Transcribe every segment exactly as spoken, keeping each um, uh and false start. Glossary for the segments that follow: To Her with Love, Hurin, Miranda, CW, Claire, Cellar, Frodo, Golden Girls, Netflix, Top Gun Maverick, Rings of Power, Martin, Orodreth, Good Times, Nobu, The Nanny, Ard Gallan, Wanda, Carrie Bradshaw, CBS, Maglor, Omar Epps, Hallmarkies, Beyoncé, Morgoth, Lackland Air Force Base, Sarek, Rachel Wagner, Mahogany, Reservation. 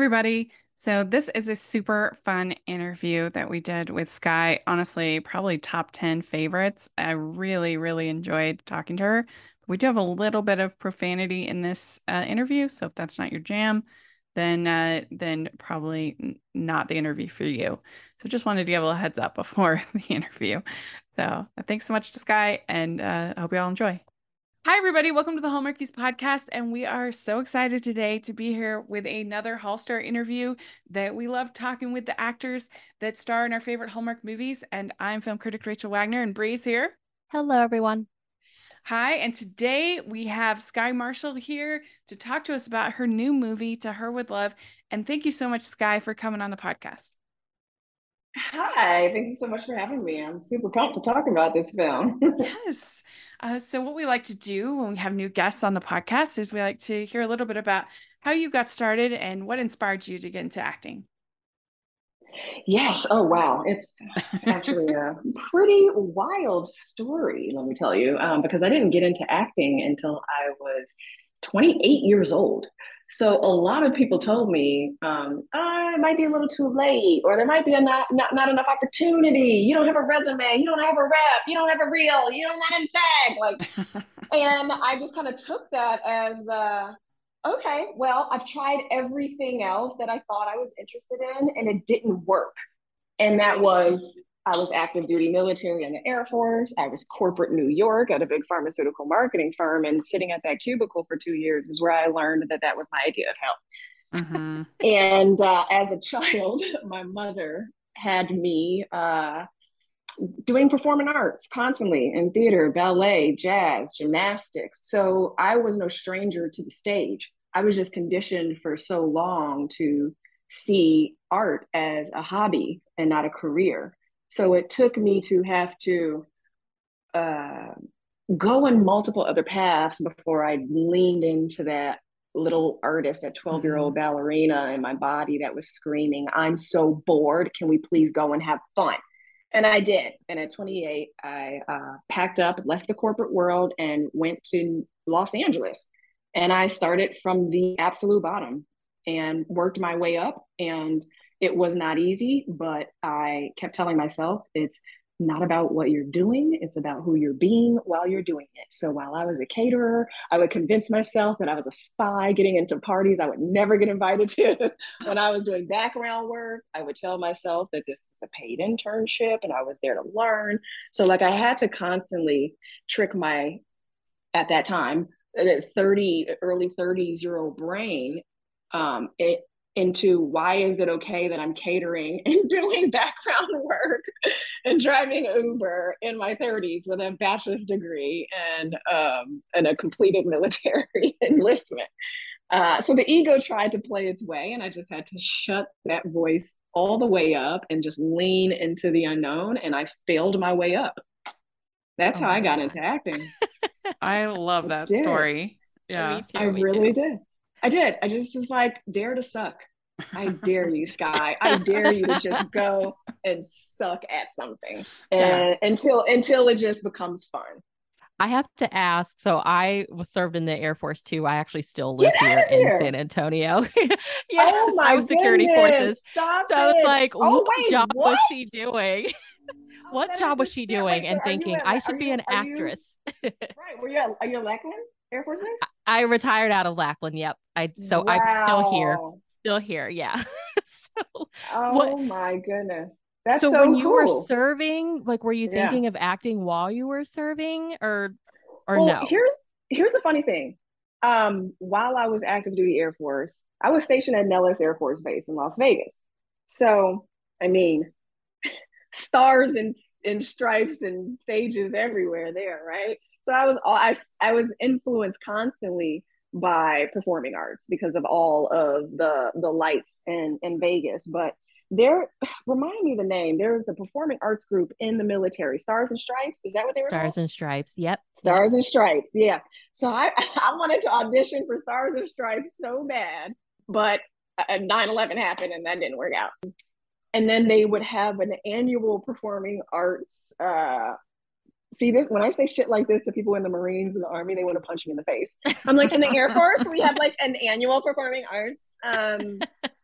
everybody. So this is a super fun interview that we did with Skye. Honestly, probably top ten favorites. I really, really enjoyed talking to her. We do have a little bit of profanity in this uh, interview. So if that's not your jam, then uh, then probably not the interview for you. So just wanted to give a little heads up before the interview. So thanks so much to Skye, and I uh, hope you all enjoy. Hi, everybody. Welcome to the Hallmarkies podcast. And we are so excited today to be here with another Hallstar interview that we love talking with the actors that star in our favorite Hallmark movies. And I'm film critic Rachel Wagner, and Bree's here. Hello, everyone. Hi. And today we have Skye Marshall here to talk to us about her new movie, To Her with Love. And thank you so much, Skye, for coming on the podcast. Hi, thank you so much for having me. I'm super pumped to talk about this film. Yes. Uh, so what we like to do when we have new guests on the podcast is we like to hear a little bit about how you got started and what inspired you to get into acting. Yes. Oh, wow. It's actually a pretty wild story, let me tell you, um, because I didn't get into acting until I was twenty-eight years old. So a lot of people told me, um, oh, it might be a little too late, or there might be a not, not, not enough opportunity. You don't have a resume. You don't have a rep. You don't have a reel. You don't not in SAG. Like, and I just kind of took that as, uh, okay, well, I've tried everything else that I thought I was interested in, and it didn't work. And that was, I was active duty military in the Air Force. I was corporate New York at a big pharmaceutical marketing firm, and sitting at that cubicle for two years is where I learned that that was my idea of hell. Uh-huh. And uh, as a child, my mother had me uh, doing performing arts constantly in theater, ballet, jazz, gymnastics. So I was no stranger to the stage. I was just conditioned for so long to see art as a hobby and not a career. So it took me to have to uh, go in multiple other paths before I leaned into that little artist, that twelve-year-old mm-hmm. ballerina in my body that was screaming, I'm so bored. Can we please go and have fun? And I did. And at twenty-eight, I uh, packed up, left the corporate world, and went to Los Angeles. And I started from the absolute bottom and worked my way up. And it was not easy, but I kept telling myself, it's not about what you're doing, it's about who you're being while you're doing it. So while I was a caterer, I would convince myself that I was a spy getting into parties I would never get invited to. When I was doing background work, I would tell myself that this was a paid internship and I was there to learn. So like I had to constantly trick my, at that time, thirty, early thirties year old brain um, it, into why is it okay that I'm catering and doing background work and driving Uber in my thirties with a bachelor's degree and um, and a completed military enlistment. Uh, so the ego tried to play its way, and I just had to shut that voice all the way up and just lean into the unknown, and I failed my way up. That's oh how I got gosh. into acting. I love that I story. Yeah, me too, I me really too. did. I did. I just was like, dare to suck. I dare you, Skye. I dare you to just go and suck at something and, yeah. until until it just becomes fun. I have to ask. So I was served in the Air Force too. I actually still live here, here in San Antonio. Yes, oh my I was security goodness. forces. Stop so I was like, oh, what wait, job what? was she doing? what oh, job was she doing? And thinking at, I should be you, an actress. You, right? Were you? At, are you a Lackland Air Force Base? I retired out of Lackland. Yep. I so wow. I'm still here. Still here. Yeah. so, oh what, my goodness. That's so, so when cool. you were serving, like, were you thinking yeah. of acting while you were serving, or or well, no? Here's here's the funny thing. Um, while I was active duty Air Force, I was stationed at Nellis Air Force Base in Las Vegas. So I mean, stars and and stripes and stages everywhere there, right? So I was all, I, I was influenced constantly by performing arts because of all of the the lights in, in Vegas. But there, remind me the name, there was a performing arts group in the military, Stars and Stripes. Is that what they were Stars called? Stars and Stripes, yep. Stars and Stripes, yeah. So I, I wanted to audition for Stars and Stripes so bad, but nine eleven happened and that didn't work out. And then they would have an annual performing arts uh See this, when I say shit like this to people in the Marines and the Army, they want to punch me in the face. I'm like, in the Air Force, we have like an annual performing arts um,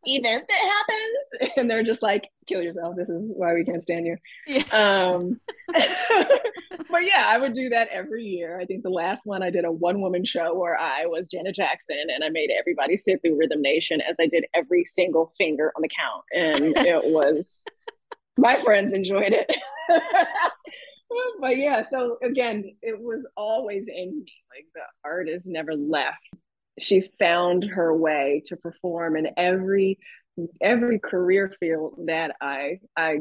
either that happens, and they're just like, kill yourself, this is why we can't stand you. Yeah. Um but yeah, I would do that every year. I think the last one I did a one-woman show where I was Janet Jackson, and I made everybody sit through Rhythm Nation as I did every single finger on the count, and it was my friends enjoyed it. But yeah, so again, it was always in me, like the artist never left. She found her way to perform in every every career field that I I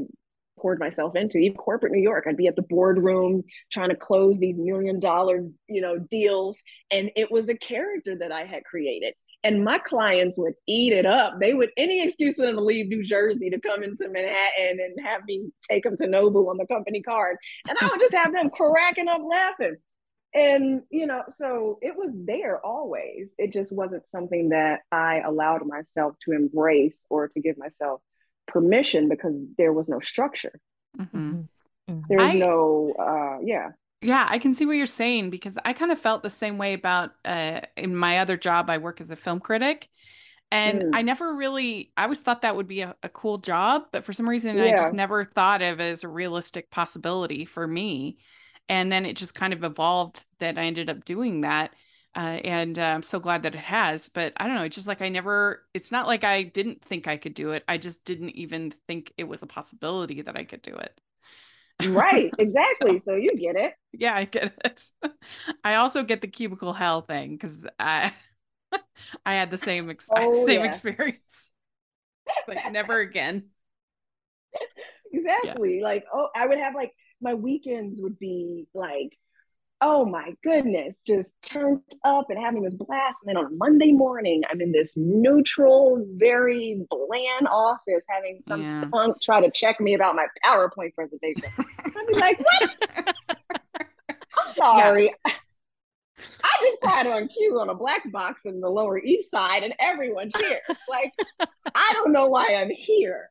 poured myself into. Even corporate New York, I'd be at the boardroom trying to close these million dollar, you know, deals, and it was a character that I had created. And my clients would eat it up. They would, any excuse for them to leave New Jersey to come into Manhattan and have me take them to Nobu on the company card. And I would just have them cracking up laughing. And, you know, so it was there always. It just wasn't something that I allowed myself to embrace or to give myself permission, because there was no structure. Mm-hmm. Mm-hmm. There was I, no, uh, yeah. Yeah, I can see what you're saying, because I kind of felt the same way about, uh, in my other job, I work as a film critic. And mm. I never really, I always thought that would be a, a cool job, but for some reason, yeah. I just never thought of it as a realistic possibility for me. And then it just kind of evolved that I ended up doing that. Uh, and uh, I'm so glad that it has, but I don't know. It's just like, I never, it's not like I didn't think I could do it. I just didn't even think it was a possibility that I could do it. Right. Exactly. so, so you get it. Yeah, I get it. I also get the cubicle hell thing, 'cause I, I had the same, ex- oh, same yeah. experience. Like never again. Exactly. Yes. Like, oh, I would have like, my weekends would be like, oh my goodness, just turned up and having this blast. And then on a Monday morning, I'm in this neutral, very bland office having some yeah. punk try to check me about my PowerPoint presentation. I'd be like, what? I'm sorry. Yeah. I just cried on cue on a black box in the Lower East Side and everyone cheered. Like, I don't know why I'm here.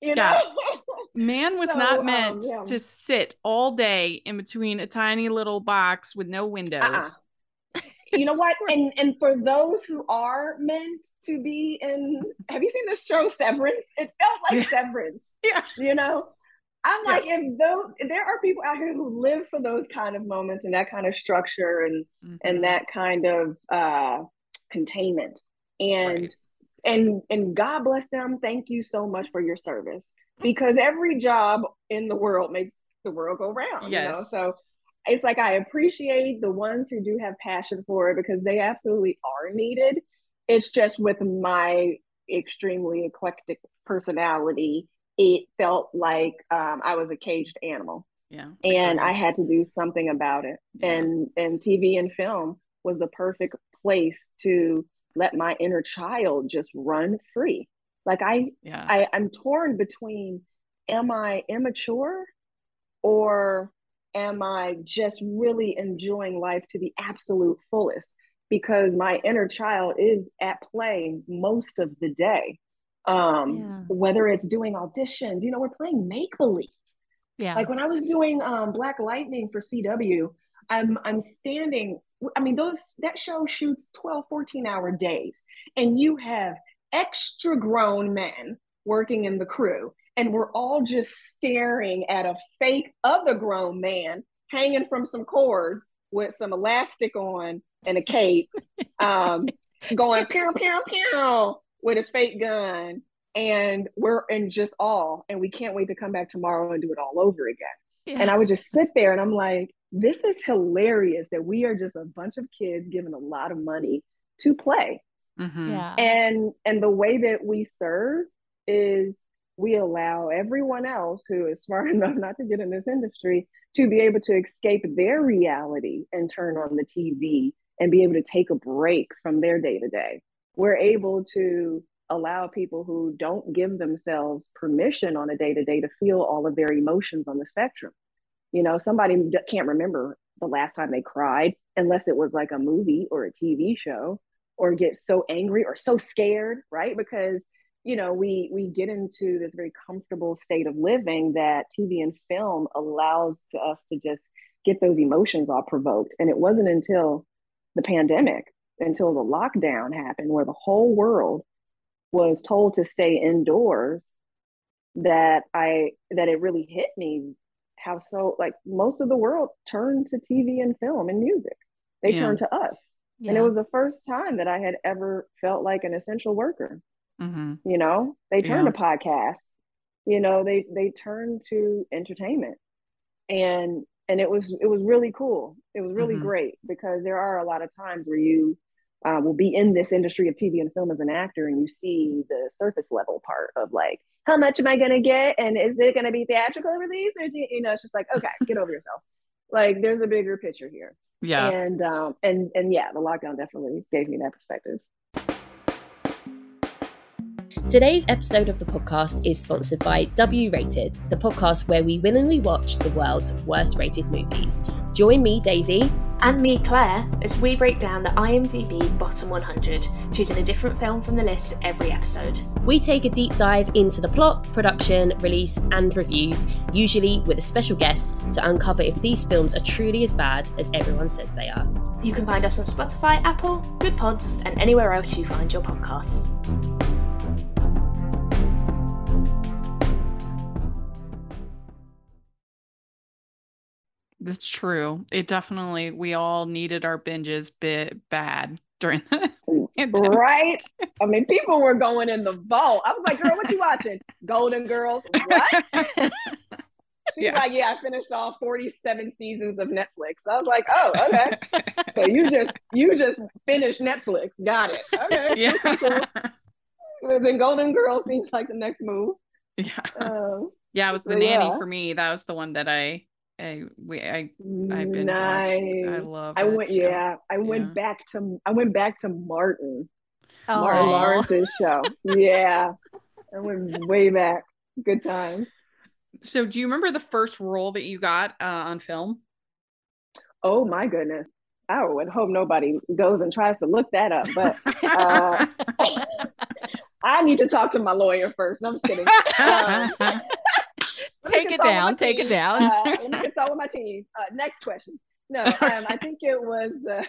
You know? Yeah. Man was so, not meant um, yeah. to sit all day in between a tiny little box with no windows. Uh-uh. You know what? And and for those who are meant to be in, have you seen the show Severance? It felt like yeah. Severance. Yeah. You know, I'm like, yeah. if those, there are people out here who live for those kind of moments and that kind of structure and mm-hmm. and that kind of uh, containment. And right. And and God bless them. Thank you so much for your service, because every job in the world makes the world go round. Yes. You know? So it's like, I appreciate the ones who do have passion for it, because they absolutely are needed. It's just with my extremely eclectic personality, it felt like um, I was a caged animal. Yeah. And I had to do something about it. Yeah. And and T V and film was a perfect place to let my inner child just run free. Like I, yeah. I, I'm torn between, am I immature or am I just really enjoying life to the absolute fullest? Because my inner child is at play most of the day. Um, yeah. Whether it's doing auditions, you know, we're playing make-believe. Yeah. Like when I was doing um, Black Lightning for C W, I'm I'm standing, I mean, those that show shoots twelve, fourteen hour days, and you have extra grown men working in the crew, and we're all just staring at a fake other grown man hanging from some cords with some elastic on and a cape, um, going pew, pew, pew with his fake gun, and we're in just awe, and we can't wait to come back tomorrow and do it all over again. Yeah. And I would just sit there and I'm like, this is hilarious that we are just a bunch of kids given a lot of money to play. Mm-hmm. Yeah. And and the way that we serve is we allow everyone else who is smart enough not to get in this industry to be able to escape their reality and turn on the T V and be able to take a break from their day to day. We're able to allow people who don't give themselves permission on a day to day to feel all of their emotions on the spectrum. You know, somebody can't remember the last time they cried unless it was like a movie or a T V show, or get so angry or so scared, right? Because, you know, we we get into this very comfortable state of living that T V and film allows to us to just get those emotions all provoked. And it wasn't until the pandemic, until the lockdown happened, where the whole world was told to stay indoors, that I that it really hit me how so like most of the world turned to T V and film and music. They yeah. turned to us. Yeah. And it was the first time that I had ever felt like an essential worker. Mm-hmm. You know, they turned yeah. to podcasts, you know, they they turned to entertainment. And and it was it was really cool. It was really mm-hmm. great, because there are a lot of times where you uh, will be in this industry of T V and film as an actor, and you see the surface level part of like, how much am I going to get? And is it going to be theatrical release? Or, you know, it's just like, okay, get over yourself. Like, there's a bigger picture here. Yeah. And, um, and, and yeah, the lockdown definitely gave me that perspective. Today's episode of the podcast is sponsored by W-Rated, the podcast where we willingly watch the world's worst rated movies. Join me, Daisy. And me, Claire, as we break down the IMDb bottom one hundred, choosing a different film from the list every episode. We take a deep dive into the plot, production, release, and reviews, usually with a special guest, to uncover if these films are truly as bad as everyone says they are. You can find us on Spotify, Apple, Good Pods, and anywhere else you find your podcasts. That's true. It definitely, we all needed our binges bit bad during the pandemic. Right? I mean, people were going in the vault. I was like, girl, what you watching? Golden Girls? What? She's yeah. like, yeah, I finished all forty-seven seasons of Netflix. I was like, oh, okay. So you just, you just finished Netflix. Got it. Okay. Yeah. So then Golden Girls seems like the next move. Yeah. Um, yeah, it was so, the nanny yeah. for me. That was the one that I... I we I I binge nice. watched. I love. I went show. yeah. I yeah. went back to I went back to Martin. Oh, Martin nice. Lawrence's show. Yeah, I went way back. Good times. So, do you remember the first role that you got uh, on film? Oh my goodness! I would hope nobody goes and tries to look that up. But uh, I need to talk to my lawyer first. I'm just kidding. Um, Take it down. Take it down. Uh, let me consult with my team. Uh, next question. No, um, I think it was uh,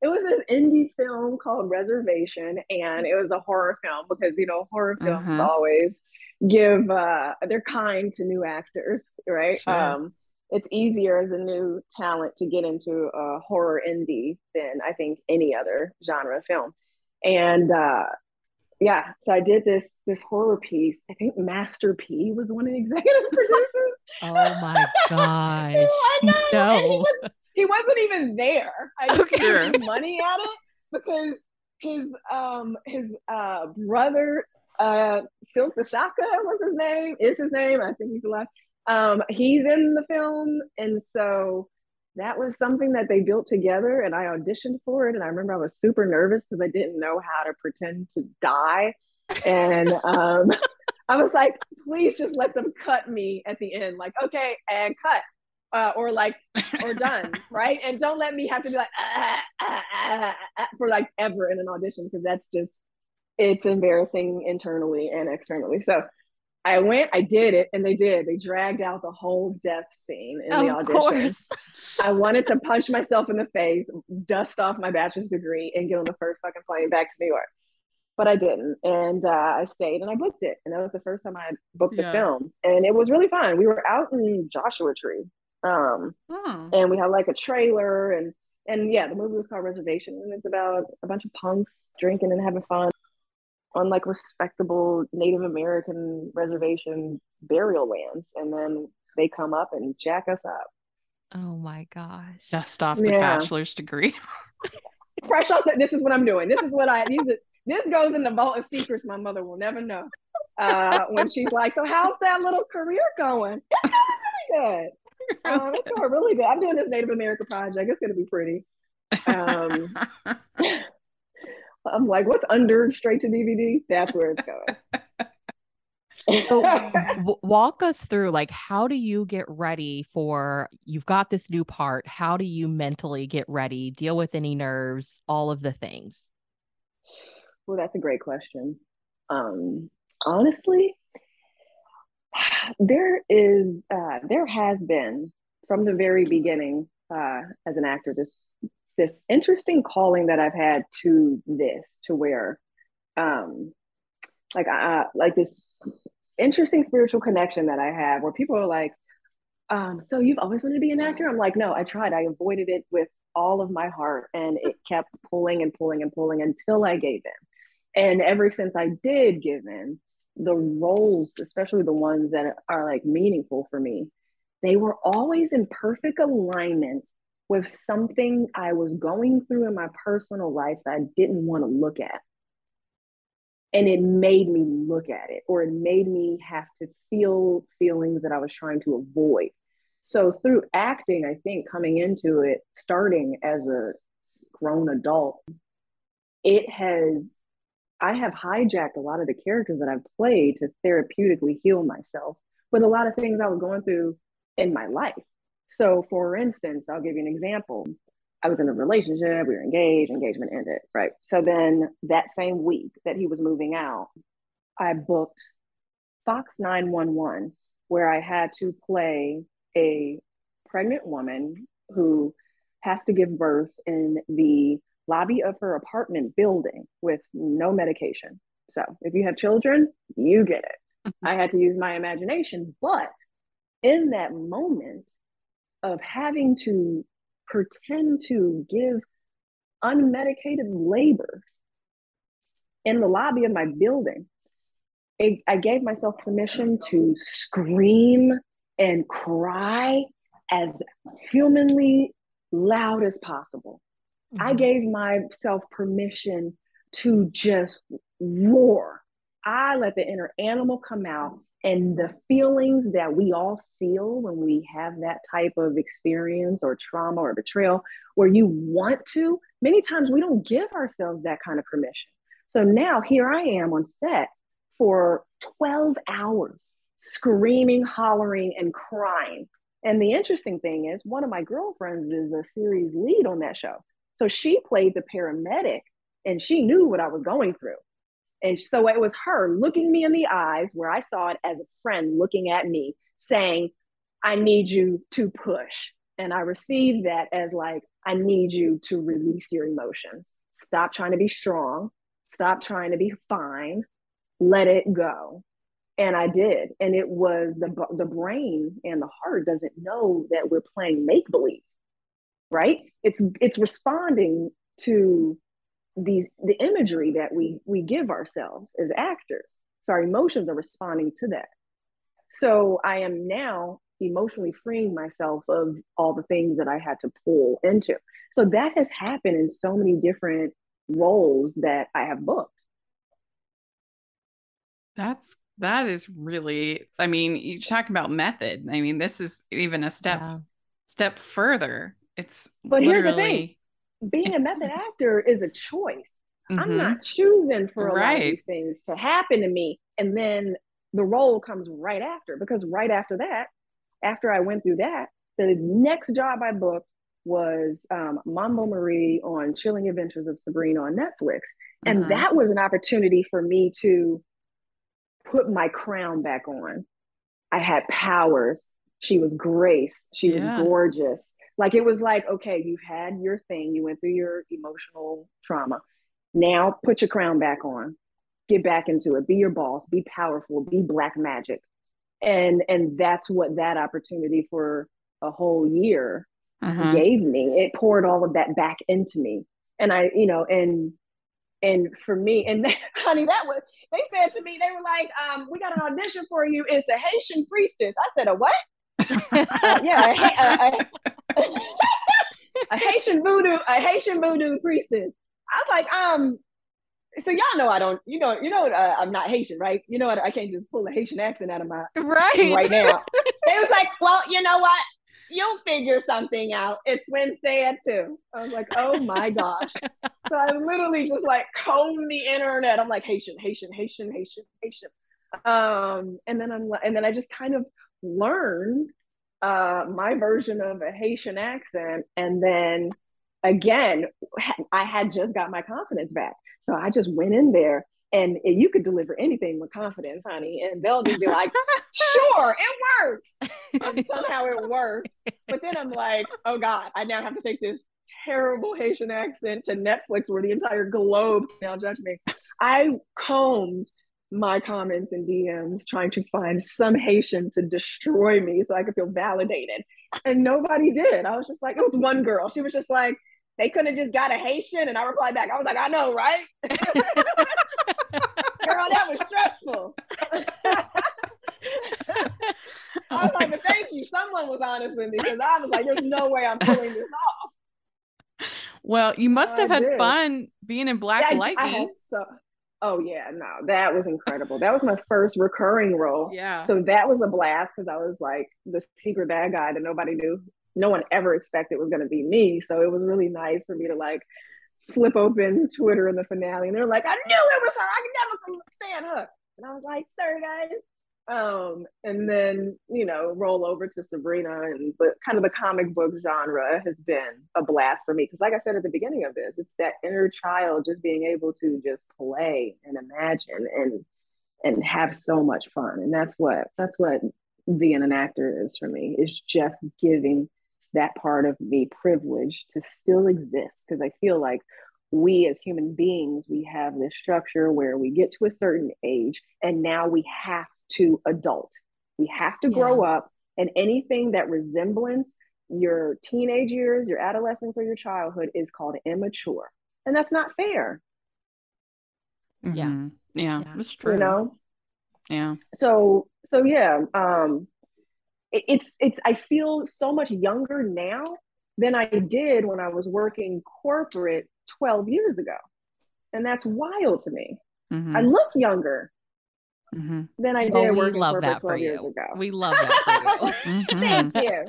it was this indie film called Reservation, and it was a horror film because you know horror films uh-huh. always give uh, they're kind to new actors, right? Sure. Um, it's easier as a new talent to get into a horror indie than I think any other genre of film, and. Uh, Yeah, so I did this this horror piece. I think Master P was one of the executive producers. Oh my gosh! I know. No. He, was, he wasn't even there. I just okay. gave him money at it because his um his uh brother uh Silk Fashaka was his name. Is his name? I think he's alive. Um, he's in the film, and so that was something that they built together, and I auditioned for it. And I remember I was super nervous because I didn't know how to pretend to die. And um, I was like, please just let them cut me at the end. Like, okay, and cut. Uh, or like, or done, right? And don't let me have to be like, ah, ah, ah, ah, for like ever in an audition, because that's just, it's embarrassing internally and externally. So I went, I did it, and they did. They dragged out the whole death scene in the audition. Of course. I wanted to punch myself in the face, dust off my bachelor's degree, and get on the first fucking plane back to New York. But I didn't, and uh, I stayed, and I booked it. And that was the first time I booked yeah. the film. And it was really fun. We were out in Joshua Tree, um, oh. and we had like a trailer. And, and yeah, the movie was called Reservation, and it's about a bunch of punks drinking and having fun on like respectable Native American reservation burial lands, and then they come up and jack us up. Oh my gosh! Just off the yeah. bachelor's degree. Fresh off the, this is what I'm doing. This is what I these are, this goes in the vault of secrets my mother will never know. Uh, when she's like, "So how's that little career going?" It's going really good. Um, it's going really good. I'm doing this Native America project. It's going to be pretty. Um, I'm like, what's under straight to D V D? That's where it's going. So w- walk us through, like, how do you get ready for, you've got this new part. How do you mentally get ready, deal with any nerves, all of the things? Well, that's a great question. Um, honestly, there is, uh, there has been from the very beginning uh, as an actor, this this interesting calling that I've had to this, to where um, like uh, like this interesting spiritual connection that I have, where people are like, um, so you've always wanted to be an actor? I'm like, no, I tried. I avoided it with all of my heart, and it kept pulling and pulling and pulling until I gave in. And ever since I did give in, the roles, especially the ones that are like meaningful for me, they were always in perfect alignment with something I was going through in my personal life that I didn't want to look at. And it made me look at it, or it made me have to feel feelings that I was trying to avoid. So through acting, I think coming into it, starting as a grown adult, it has, I have hijacked a lot of the characters that I've played to therapeutically heal myself with a lot of things I was going through in my life. So for instance, I'll give you an example. I was in a relationship, we were engaged, engagement ended, right? So then that same week that he was moving out, I booked Fox nine one one, where I had to play a pregnant woman who has to give birth in the lobby of her apartment building with no medication. So if you have children, you get it. Mm-hmm. I had to use my imagination, but in that moment of having to pretend to give unmedicated labor in the lobby of my building, it, I gave myself permission to scream and cry as humanly loud as possible. Mm-hmm. I gave myself permission to just roar. I let the inner animal come out, and the feelings that we all feel when we have that type of experience or trauma or betrayal, where you want to, many times we don't give ourselves that kind of permission. So now here I am on set for twelve hours, screaming, hollering, and crying. And the interesting thing is, one of my girlfriends is a series lead on that show. So she played the paramedic, and she knew what I was going through. And so it was her looking me in the eyes, where I saw it as a friend looking at me saying, I need you to push. And I received that as like, I need you to release your emotions. Stop trying to be strong. Stop trying to be fine. Let it go. And I did. And it was the, the brain and the heart doesn't know that we're playing make-believe, right? It's, it's responding to These, the imagery that we we give ourselves as actors. So our emotions are responding to that. So I am now emotionally freeing myself of all the things that I had to pull into. So that has happened in so many different roles that I have booked. That's, that is really, I mean, you talk about method. I mean, this is even a step, yeah. step further. It's but literally- here's the thing. Being a method actor is a choice. Mm-hmm. I'm not choosing for a right. lot of these things to happen to me. And then the role comes right after, because right after that, after I went through that, the next job I booked was um, Mambo Marie on Chilling Adventures of Sabrina on Netflix. And mm-hmm. that was an opportunity for me to put my crown back on. I had powers. She was Grace. She yeah. was gorgeous. Like, it was like, okay, you've had your thing. You went through your emotional trauma. Now put your crown back on. Get back into it. Be your boss. Be powerful. Be Black magic. And and that's what that opportunity for a whole year uh-huh. gave me. It poured all of that back into me. And I, you know, and and for me, and they, honey, that was, they said to me, they were like, um, we got an audition for you. It's a Haitian priestess. I said, a what? uh, yeah, a, a, a, a Haitian voodoo, a Haitian voodoo priestess. I was like, um, so y'all know I don't, you know, you know, uh, I'm not Haitian, right? You know, I, I can't just pull a Haitian accent out of my right, right now. They was like, well, you know what? You'll figure something out. It's Wednesday at two. I was like, oh my gosh. So I literally just like combed the internet. I'm like, Haitian, Haitian, Haitian, Haitian, Haitian. Um, and then I'm, and then I just kind of learned uh my version of a Haitian accent, and then again ha- I had just got my confidence back, so I just went in there, and, and you could deliver anything with confidence, honey, and they'll just be like, sure, it works. And somehow it worked. But then I'm like, oh god, I now have to take this terrible Haitian accent to Netflix, where the entire globe now judge me. I combed my comments and D Ms trying to find some Haitian to destroy me so I could feel validated. And nobody did. I was just like, it was one girl. She was just like, they couldn't have just got a Haitian. And I replied back, I was like, I know, right? Girl, that was stressful. I was oh like, but thank you. Someone was honest with me, because I was like, there's no way I'm pulling this off. Well, you must have I had did. fun being in Black yeah, Lightning. So, oh yeah, no, that was incredible. That was my first recurring role. Yeah. So that was a blast, because I was like the secret bad guy that nobody knew. No one ever expected was going to be me. So it was really nice for me to like flip open Twitter in the finale, and they're like, I knew it was her. I could never stand her. And I was like, sorry guys. Um, and then, you know, roll over to Sabrina, and the kind of the comic book genre has been a blast for me, because like I said at the beginning of this, it's that inner child just being able to just play and imagine and and have so much fun. And that's what that's what being an actor is for me. It's just giving that part of me privilege to still exist, because I feel like we as human beings, we have this structure where we get to a certain age and now we have to adult. We have to grow yeah. up, and anything that resembles your teenage years, your adolescence, or your childhood is called immature. And that's not fair. Yeah. Mm-hmm. Yeah. Yeah. That's true. You know? Yeah. So, so yeah. Um, it, it's, it's, I feel so much younger now than I did when I was working corporate twelve years ago. And that's wild to me. Mm-hmm. I look younger Mm-hmm. than I did well, working love corporate twelve years ago. We love that for you. Mm-hmm. Thank you.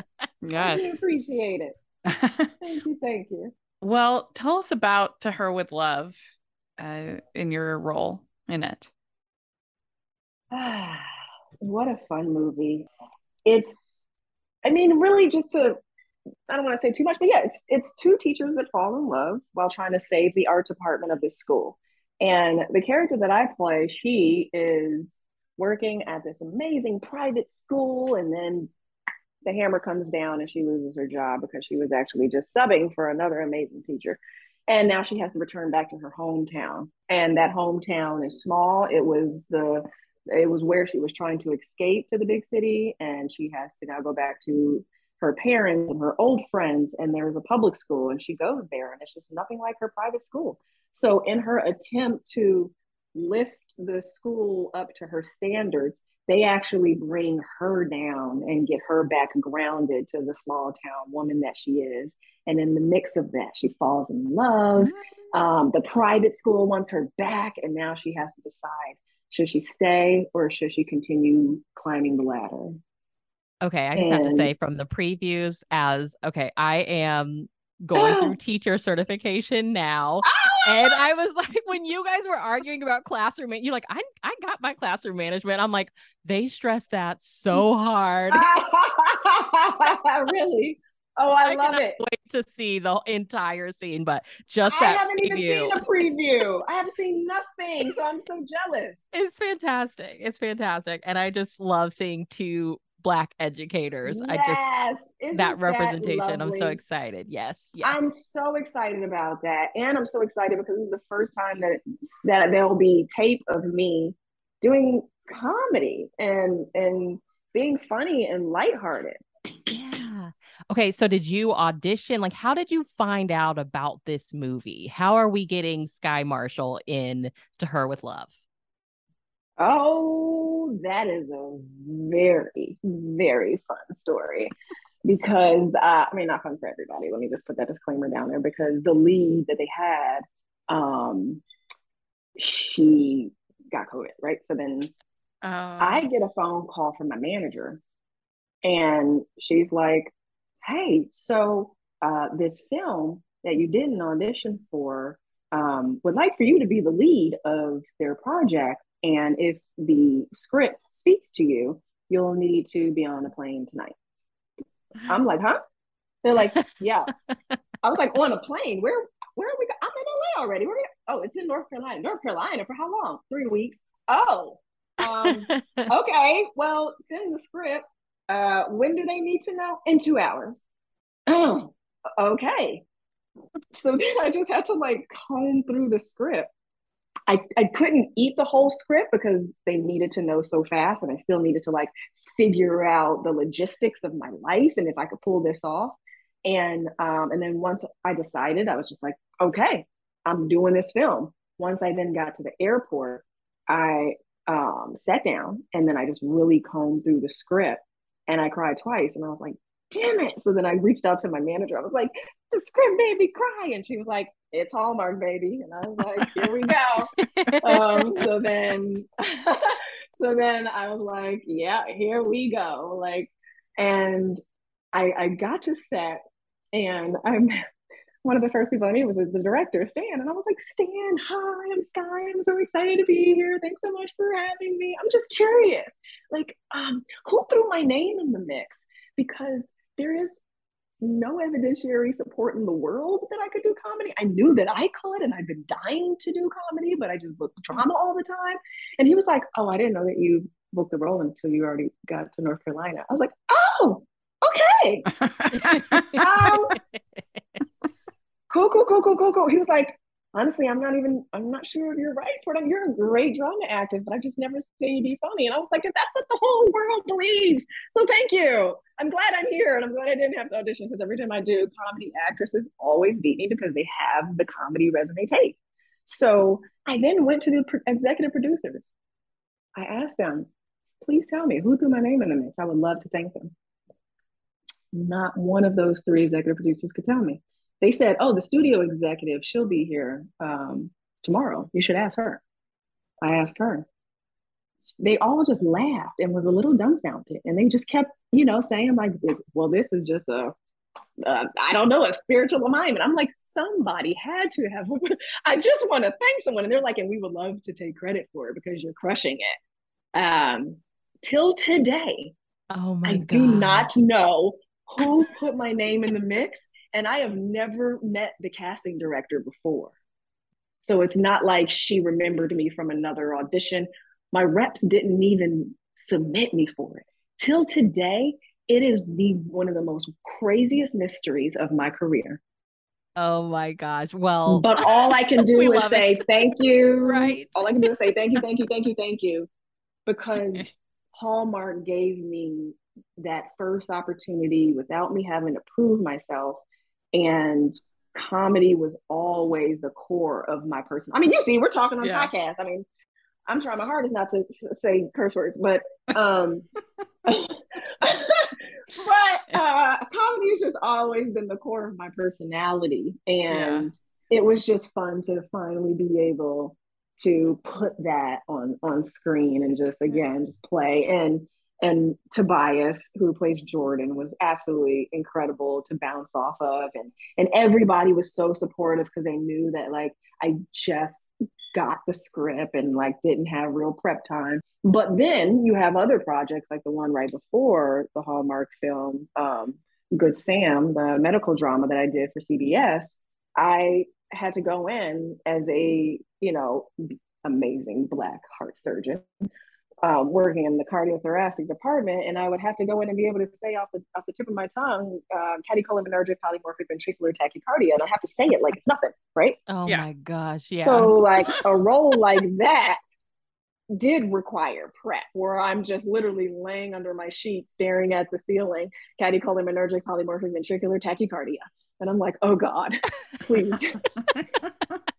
Yes. We appreciate it. Thank you. Thank you. Well, tell us about To Her With Love uh, in your role in it. Ah, what a fun movie. It's, I mean, really just to, I don't want to say too much, but yeah, it's it's two teachers that fall in love while trying to save the art department of this school. And the character that I play, she is working at this amazing private school, and then the hammer comes down and she loses her job because she was actually just subbing for another amazing teacher. And now she has to return back to her hometown. And that hometown is small. It was the it was where she was trying to escape to the big city, and she has to now go back to her parents and her old friends, and there was a public school, and she goes there and it's just nothing like her private school. So in her attempt to lift the school up to her standards, they actually bring her down and get her back grounded to the small town woman that she is. And in the mix of that, she falls in love. Um, the private school wants her back, and now she has to decide, should she stay or should she continue climbing the ladder? Okay, I just and, have to say from the previews as, okay, I am going oh. through teacher certification now. Oh, and I was like, when you guys were arguing about classroom, you're like, I I got my classroom management. I'm like, they stress that so hard. Really? Oh, I, I love it. Wait to see the entire scene, but just I that I haven't preview. even seen a preview. I have seen nothing, so I'm so jealous. It's fantastic. It's fantastic. And I just love seeing two Black educators. Yes. I just Isn't that representation. That I'm so excited. Yes, yes. I'm so excited about that. And I'm so excited because this is the first time that that there'll be tape of me doing comedy and and being funny and lighthearted. Yeah. Okay. So did you audition? Like, how did you find out about this movie? How are we getting Skye Marshall in To Her With Love? Oh, that is a very, very fun story because, uh, I mean, not fun for everybody. Let me just put that disclaimer down there because the lead that they had, um, she got COVID, right? So then um. I get a phone call from my manager and she's like, hey, so uh, this film that you didn't audition for um, would like for you to be the lead of their project. And if the script speaks to you, you'll need to be on a plane tonight. I'm like, huh? They're like, yeah. I was like, on a plane? Where Where are we? Go- I'm in L A already. Where are we- oh, it's in North Carolina. North Carolina for how long? Three weeks. Oh, um, okay. Well, send the script. Uh, when do they need to know? In two hours. Oh, okay. So then I just had to like comb through the script. I, I couldn't eat the whole script because they needed to know so fast, and I still needed to like figure out the logistics of my life and if I could pull this off. And um, and then once I decided, I was just like, okay, I'm doing this film. Once I then got to the airport, I um, sat down and then I just really combed through the script, and I cried twice, and I was like, damn it. So then I reached out to my manager. I was like, the script made me cry. And she was like, it's Hallmark, baby. And I was like, here we go. um, so then, so then I was like, yeah, here we go. Like, and I, I got to set, and I'm one of the first people I meet was the director, Stan. And I was like, Stan, hi, I'm Skye. I'm so excited to be here. Thanks so much for having me. I'm just curious, like, um, who threw my name in the mix? Because there is no evidentiary support in the world that I could do comedy. I knew that I could, and I've been dying to do comedy, but I just booked drama all the time. And he was like, oh, I didn't know that you booked the role until you already got to North Carolina. I was like, oh, okay. um, cool, cool, cool, cool, cool, cool. He was like, honestly, I'm not even, I'm not sure if you're right for them. You're a great drama actress, but I've just never seen you be funny. And I was like, that's what the whole world believes. So thank you. I'm glad I'm here. And I'm glad I didn't have to audition, because every time I do, comedy actresses always beat me because they have the comedy resume tape. So I then went to the pro- executive producers. I asked them, please tell me who threw my name in the mix. I would love to thank them. Not one of those three executive producers could tell me. They said, oh, the studio executive, she'll be here um, tomorrow. You should ask her. I asked her. They all just laughed and was a little dumbfounded. And they just kept, you know, saying like, well, this is just a, uh, I don't know, a spiritual alignment. I'm like, somebody had to have, I just want to thank someone. And they're like, and we would love to take credit for it because you're crushing it. Um, till today, oh my I gosh. do not know who put my name in the mix. And I have never met the casting director before. So it's not like she remembered me from another audition. My reps didn't even submit me for it. Till today, it is the one of the most craziest mysteries of my career. Oh my gosh. Well, but all I can do is say it. thank you. Right. All I can do is say thank you, thank you, thank you, thank you. Because Hallmark gave me that first opportunity without me having to prove myself. And comedy was always the core of my person. I mean, you see, we're talking on yeah. podcasts. I mean, I'm trying my hardest not to say curse words, but um, but uh, comedy has just always been the core of my personality. And yeah. it was just fun to finally be able to put that on, on screen and just, again, just play. And And Tobias, who plays Jordan, was absolutely incredible to bounce off of. And and everybody was so supportive because they knew that, like, I just got the script and, like, didn't have real prep time. But then you have other projects like the one right before the Hallmark film, um, Good Sam, the medical drama that I did for C B S. I had to go in as a, you know, amazing Black heart surgeon. Uh, working in the cardiothoracic department, and I would have to go in and be able to say off the off the tip of my tongue, uh, catecholaminergic polymorphic ventricular tachycardia, and I have to say it like it's nothing, right? Oh yeah. my gosh, yeah. So like a role like that did require prep, where I'm just literally laying under my sheet, staring at the ceiling, catecholaminergic polymorphic ventricular tachycardia, and I'm like, oh God, please.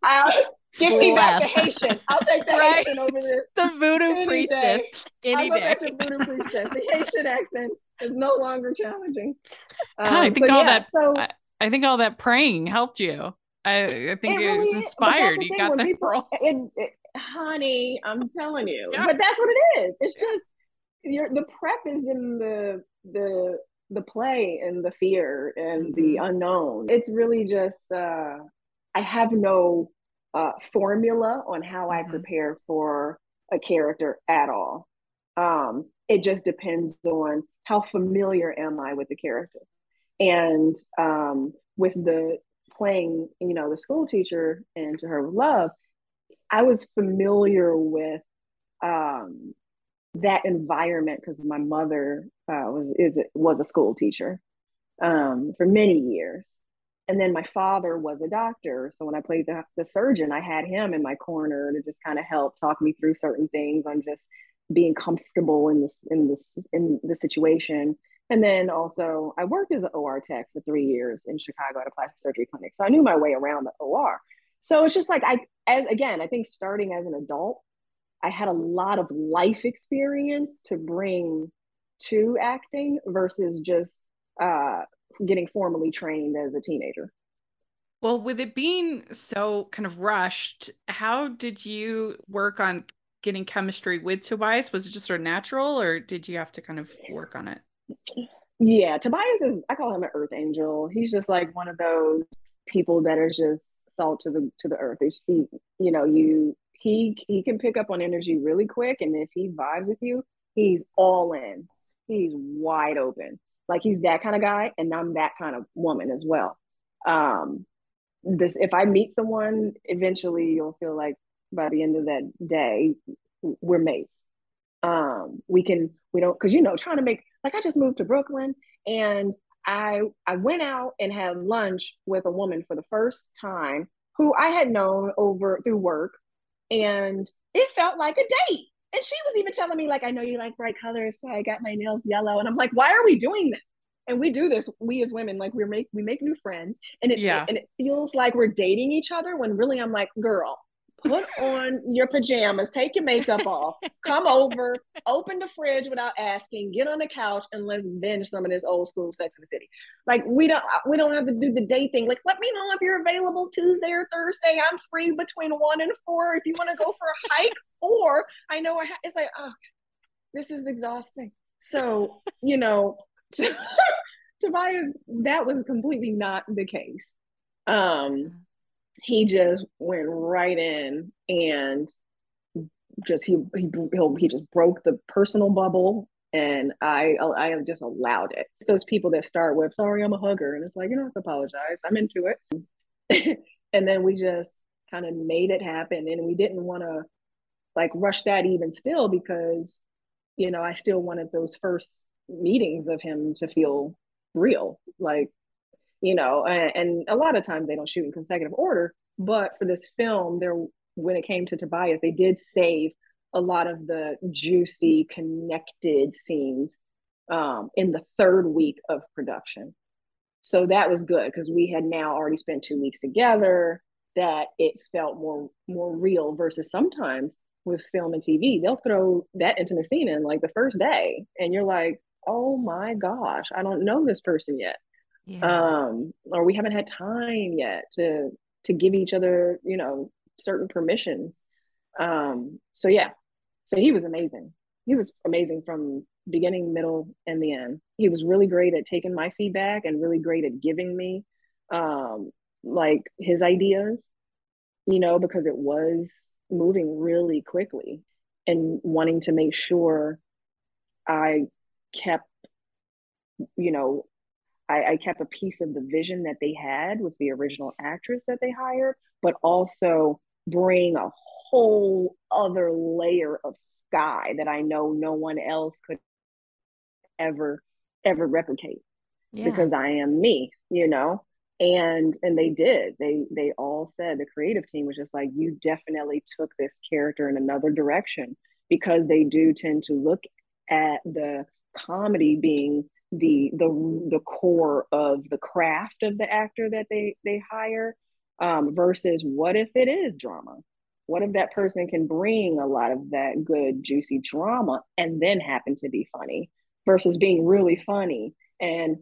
I'll Give Bless. me back the Haitian. I'll take the right? Haitian over this. The voodoo any priestess. Day. Any I'll day. I'll go back to voodoo priestess. The Haitian accent is no longer challenging. Um, I think so, all yeah, that. So, I, I think all that praying helped you. I, I think it, it was really, inspired. You thing, got that people, girl. It, it, honey, I'm telling you. Yeah. But that's what it is. It's just you're, the prep is in the the the play and the fear and mm-hmm. the unknown. It's really just uh, I have no. Uh, formula on how I prepare for a character at all. Um, it just depends on how familiar am I with the character. And um, with the playing, you know, the school teacher and To Her With Love, I was familiar with um, that environment because my mother uh, was is was a school teacher um, for many years. And then my father was a doctor. So when I played the, the surgeon, I had him in my corner to just kind of help talk me through certain things on just being comfortable in this, in this, in the situation. And then also I worked as an O R tech for three years in Chicago at a plastic surgery clinic. So I knew my way around the O R. So it's just like, I, as, again, I think starting as an adult, I had a lot of life experience to bring to acting versus just, uh, getting formally trained as a teenager. Well, with it being so kind of rushed, how did you work on getting chemistry with Tobias? Was it just sort of natural, or did you have to kind of work on it? Yeah, Tobias is, I call him an earth angel. He's just like one of those people that is just salt to the to the earth. He, you know, you he he can pick up on energy really quick, and if he vibes with you, he's all in. He's wide open. Like, he's that kind of guy, and I'm that kind of woman as well. Um, this, if I meet someone, eventually you'll feel like by the end of that day, we're mates. Um, we can, we don't, cause you know, trying to make, like I just moved to Brooklyn, and I, I went out and had lunch with a woman for the first time who I had known over through work, and it felt like a date. And she was even telling me, like, I know you like bright colors, so I got my nails yellow. And I'm like, why are we doing this? And we do this, we as women, like we make we make new friends. And it, yeah. and it feels like we're dating each other, when really I'm like, girl, put on your pajamas, take your makeup off, come over, open the fridge without asking, get on the couch, and let's binge some of this old school Sex and the City. Like, we don't we don't have to do the day thing. Like, let me know if you're available Tuesday or Thursday. I'm free between one and four if you want to go for a hike. Or I know I ha- it's like, oh, this is exhausting. So, you know, to, to buy his, that was completely not the case. Um, he just went right in, and just he he he just broke the personal bubble, and I I just allowed it. It's those people that start with, sorry, I'm a hugger, and it's like, you don't have to apologize. I'm into it. And then we just kind of made it happen, and we didn't want to like rush that even still, because, you know, I still wanted those first meetings of him to feel real, like, you know, and, and a lot of times they don't shoot in consecutive order, but for this film there, when it came to Tobias, they did save a lot of the juicy connected scenes um, in the third week of production. So that was good, because we had now already spent two weeks together, that it felt more, more real versus sometimes with film and T V, they'll throw that intimate scene in like the first day, and you're like, oh my gosh, I don't know this person yet. Yeah. Um, or we haven't had time yet to to give each other, you know, certain permissions. Um, so yeah, so he was amazing. He was amazing from beginning, middle, and the end. He was really great at taking my feedback, and really great at giving me um, like his ideas, you know, because it was moving really quickly, and wanting to make sure I kept, you know, I, I kept a piece of the vision that they had with the original actress that they hired, but also bring a whole other layer of Skye that I know no one else could ever, ever replicate. Yeah. Because I am me, you know? And and they did. They they all said, the creative team was just like, you definitely took this character in another direction, because they do tend to look at the comedy being the the the core of the craft of the actor that they they hire, um, versus what if it is drama? What if that person can bring a lot of that good juicy drama and then happen to be funny, versus being really funny and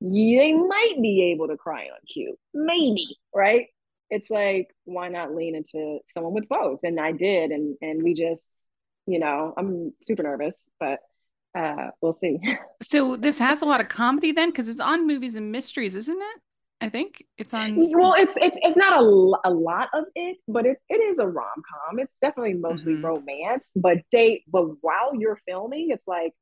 they might be able to cry on cue, maybe, right? It's like, why not lean into someone with both? And I did, and and we just, you know, I'm super nervous, but uh, we'll see. So this has a lot of comedy then, because it's on Movies and Mysteries, isn't it? I think it's on. Well, it's it's it's not a, a lot of it, but it, it is a rom-com. It's definitely mostly mm-hmm. romance, but they but while you're filming, it's like,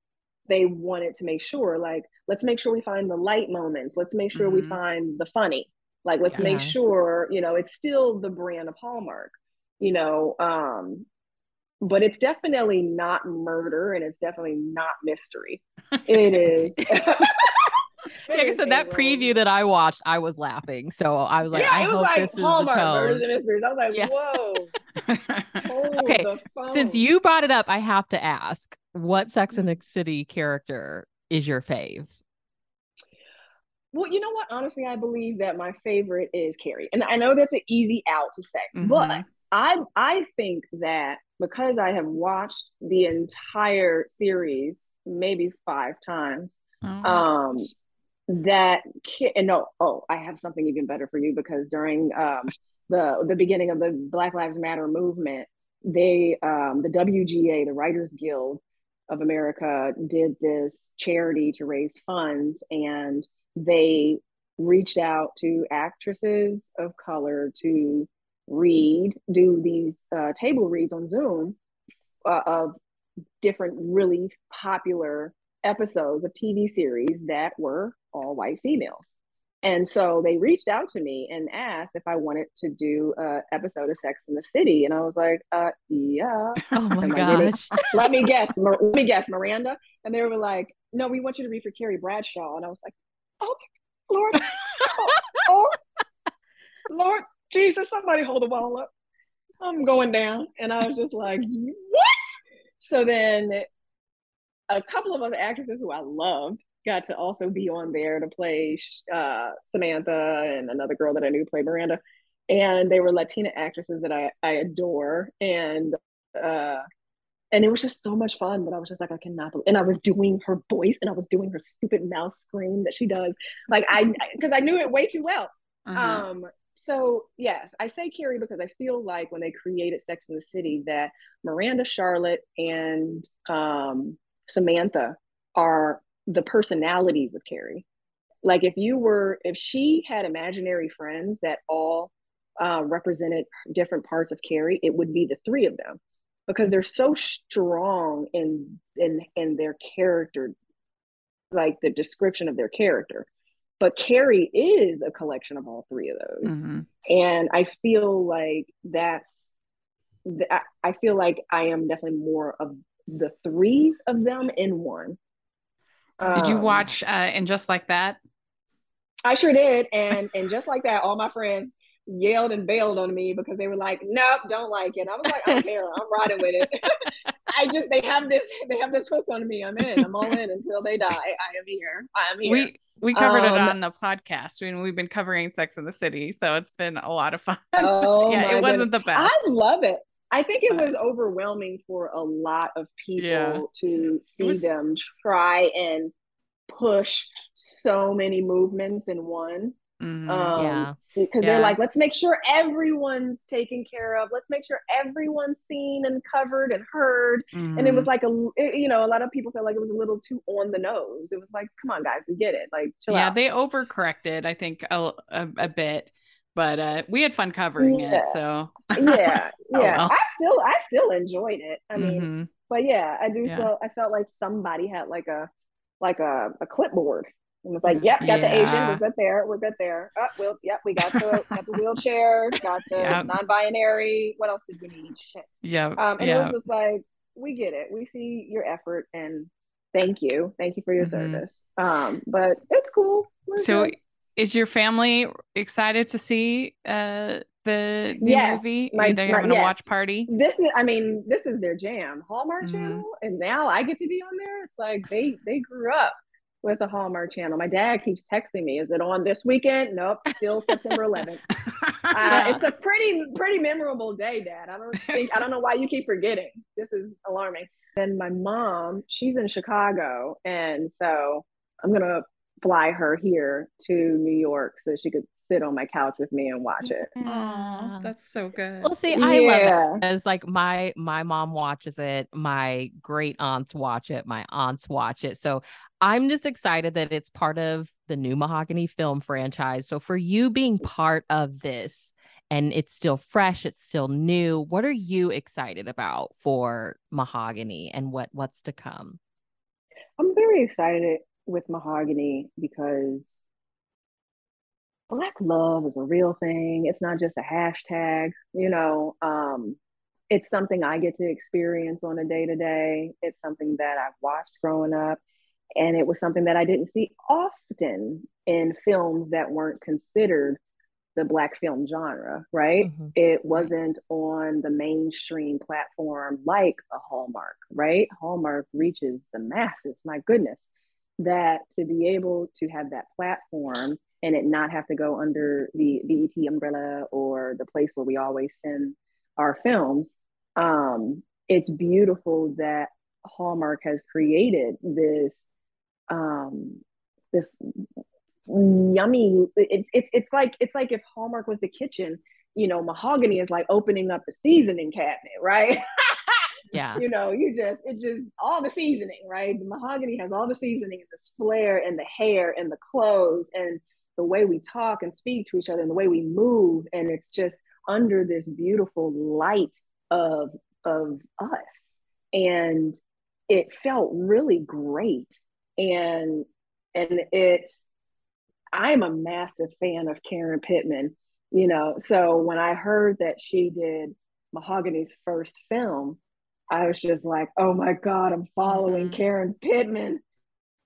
they wanted to make sure, like, let's make sure we find the light moments. Let's make sure mm-hmm. we find the funny. Like, let's yeah. make sure, you know, it's still the brand of Hallmark, you know, um, but it's definitely not murder, and it's definitely not mystery. It is. Like I said, that preview that I watched, I was laughing. So I was like, yeah, I it was hope like this Hallmark is the murders and mysteries. I was like, yeah. Whoa. Okay, since you brought it up, I have to ask, what Sex and the City character is your fave? Well, you know what? Honestly, I believe that my favorite is Carrie, and I know that's an easy out to say, mm-hmm. but I I think that because I have watched the entire series maybe five times. Oh. Um, that ki- and no, oh, I have something even better for you, because during um the the beginning of the Black Lives Matter movement, they um the W G A, the Writers Guild of America, did this charity to raise funds, and they reached out to actresses of color to read, do these uh, table reads on Zoom uh, of different really popular episodes of T V series that were all white females. And so they reached out to me and asked if I wanted to do an episode of Sex and the City. And I was like, uh, yeah. Oh my gosh. Let me guess. Mar- let me guess, Miranda. And they were like, no, we want you to read for Carrie Bradshaw. And I was like, oh, Lord. Oh, oh, Lord Jesus, somebody hold the ball up. I'm going down. And I was just like, what? So then a couple of other actresses who I loved got to also be on there to play uh, Samantha and another girl that I knew played Miranda. And they were Latina actresses that I, I adore. And uh, and it was just so much fun, but I was just like, I cannot believe. And I was doing her voice, and I was doing her stupid mouth scream that she does. Like I, because I knew it way too well. Uh-huh. Um, so yes, I say Carrie because I feel like when they created Sex and the City that Miranda, Charlotte, and um, Samantha are the personalities of Carrie. Like if you were, if she had imaginary friends that all uh, represented different parts of Carrie, it would be the three of them, because they're so strong in in in their character, like the description of their character. But Carrie is a collection of all three of those, mm-hmm. and I feel like that's. I, I feel like I am definitely more of the three of them in one. Did you watch uh, And Just Like That? I sure did. And and just like that, all my friends yelled and bailed on me because they were like, nope, don't like it. I was like, I don't care. I'm riding with it. I just, they have this, they have this hook on me. I'm in, I'm all in until they die. I am here. I am here. We we covered um, it on the podcast. I mean, we've been covering Sex and the City, so it's been a lot of fun. Oh yeah, it goodness. wasn't the best. I love it. I think it was overwhelming for a lot of people yeah. to see was... them try and push so many movements in one. Mm-hmm. Um, yeah. Because yeah. they're like, let's make sure everyone's taken care of. Let's make sure everyone's seen and covered and heard. Mm-hmm. And it was like, a, it, you know, a lot of people felt like it was a little too on the nose. It was like, come on, guys, we get it. Like, chill yeah, out. They overcorrected, I think, a, a, a bit. But uh, we had fun covering yeah. it, so yeah, oh, yeah. Well. I still, I still enjoyed it. I mean, mm-hmm. but yeah, I do yeah. feel I felt like somebody had like a, like a, a clipboard and was like, "Yep, got yeah. the Asian, we're good there, we're good there." Oh, well, yep, we got the, got the wheelchair, got the yep. non-binary. What else did we need? Shit. Yeah, um, and yep. it was just like, we get it, we see your effort, and thank you, thank you for your mm-hmm. service. Um, but it's cool. We're so. Good. Is your family excited to see uh, the new yes, movie? My, Are they my, having yes. a watch party? This is, I mean, this is their jam, Hallmark mm-hmm. Channel, and now I get to be on there. It's like they they grew up with the Hallmark Channel. My dad keeps texting me, "Is it on this weekend?" Nope, still September eleventh. uh, yeah. It's a pretty pretty memorable day, Dad. I don't think I don't know why you keep forgetting. This is alarming. Then my mom, she's in Chicago, and so I'm gonna fly her here to New York so she could sit on my couch with me and watch it. Oh, that's so good. Well, see, I yeah. love it. It's like my my mom watches it, my great aunts watch it, my aunts watch it. So I'm just excited that it's part of the new Mahogany film franchise. So for you being part of this, and it's still fresh, it's still new, what are you excited about for Mahogany and what what's to come? I'm very excited with Mahogany because Black love is a real thing. It's not just a hashtag, you know. Um, it's something I get to experience on a day to day. It's something that I've watched growing up, And it was something that I didn't see often in films that weren't considered the Black film genre, right? Mm-hmm. It wasn't on the mainstream platform like a Hallmark, right? Hallmark reaches the masses, my goodness. That to be able to have that platform and it not have to go under the B E T umbrella or the place where we always send our films, um, it's beautiful that Hallmark has created this um, this yummy. It's it, it's like it's like if Hallmark was the kitchen, you know, Mahogany is like opening up the seasoning cabinet, right? Yeah, you know, you just it's just all the seasoning, right? The Mahogany has all the seasoning, and this flair, and the hair, and the clothes, and the way we talk and speak to each other, and the way we move, and it's just under this beautiful light of of us. And it felt really great. And and it, I'm a massive fan of Karen Pittman, you know, so when I heard that she did Mahogany's first film, I was just like, oh my God, I'm following Karen Pittman.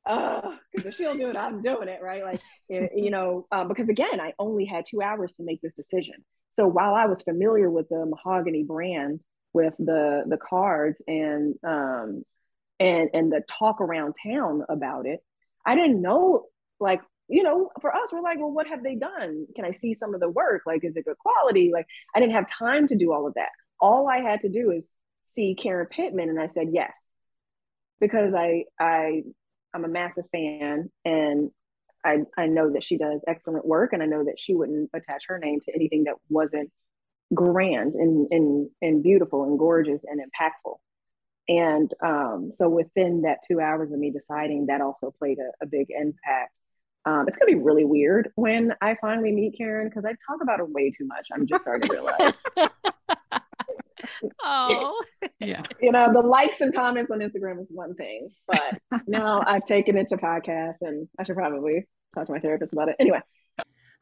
Uh, because if she'll do it, I'm doing it, right? Like, it, you know, uh, because again, I only had two hours to make this decision. So while I was familiar with the Mahogany brand, with the the cards and um and and the talk around town about it, I didn't know, like, you know, for us, we're like, well, what have they done? Can I see some of the work? Like, is it good quality? Like, I didn't have time to do all of that. All I had to do is see Karen Pittman, and I said yes, because I I I'm a massive fan, and I I know that she does excellent work, and I know that she wouldn't attach her name to anything that wasn't grand and, and and beautiful and gorgeous and impactful. And um so within that two hours of me deciding, that also played a, a big impact. Um it's gonna be really weird when I finally meet Karen, because I talk about her way too much. I'm just starting to realize. Oh yeah, you know, the likes and comments on Instagram is one thing, but now I've taken it to podcasts, and I should probably talk to my therapist about it anyway.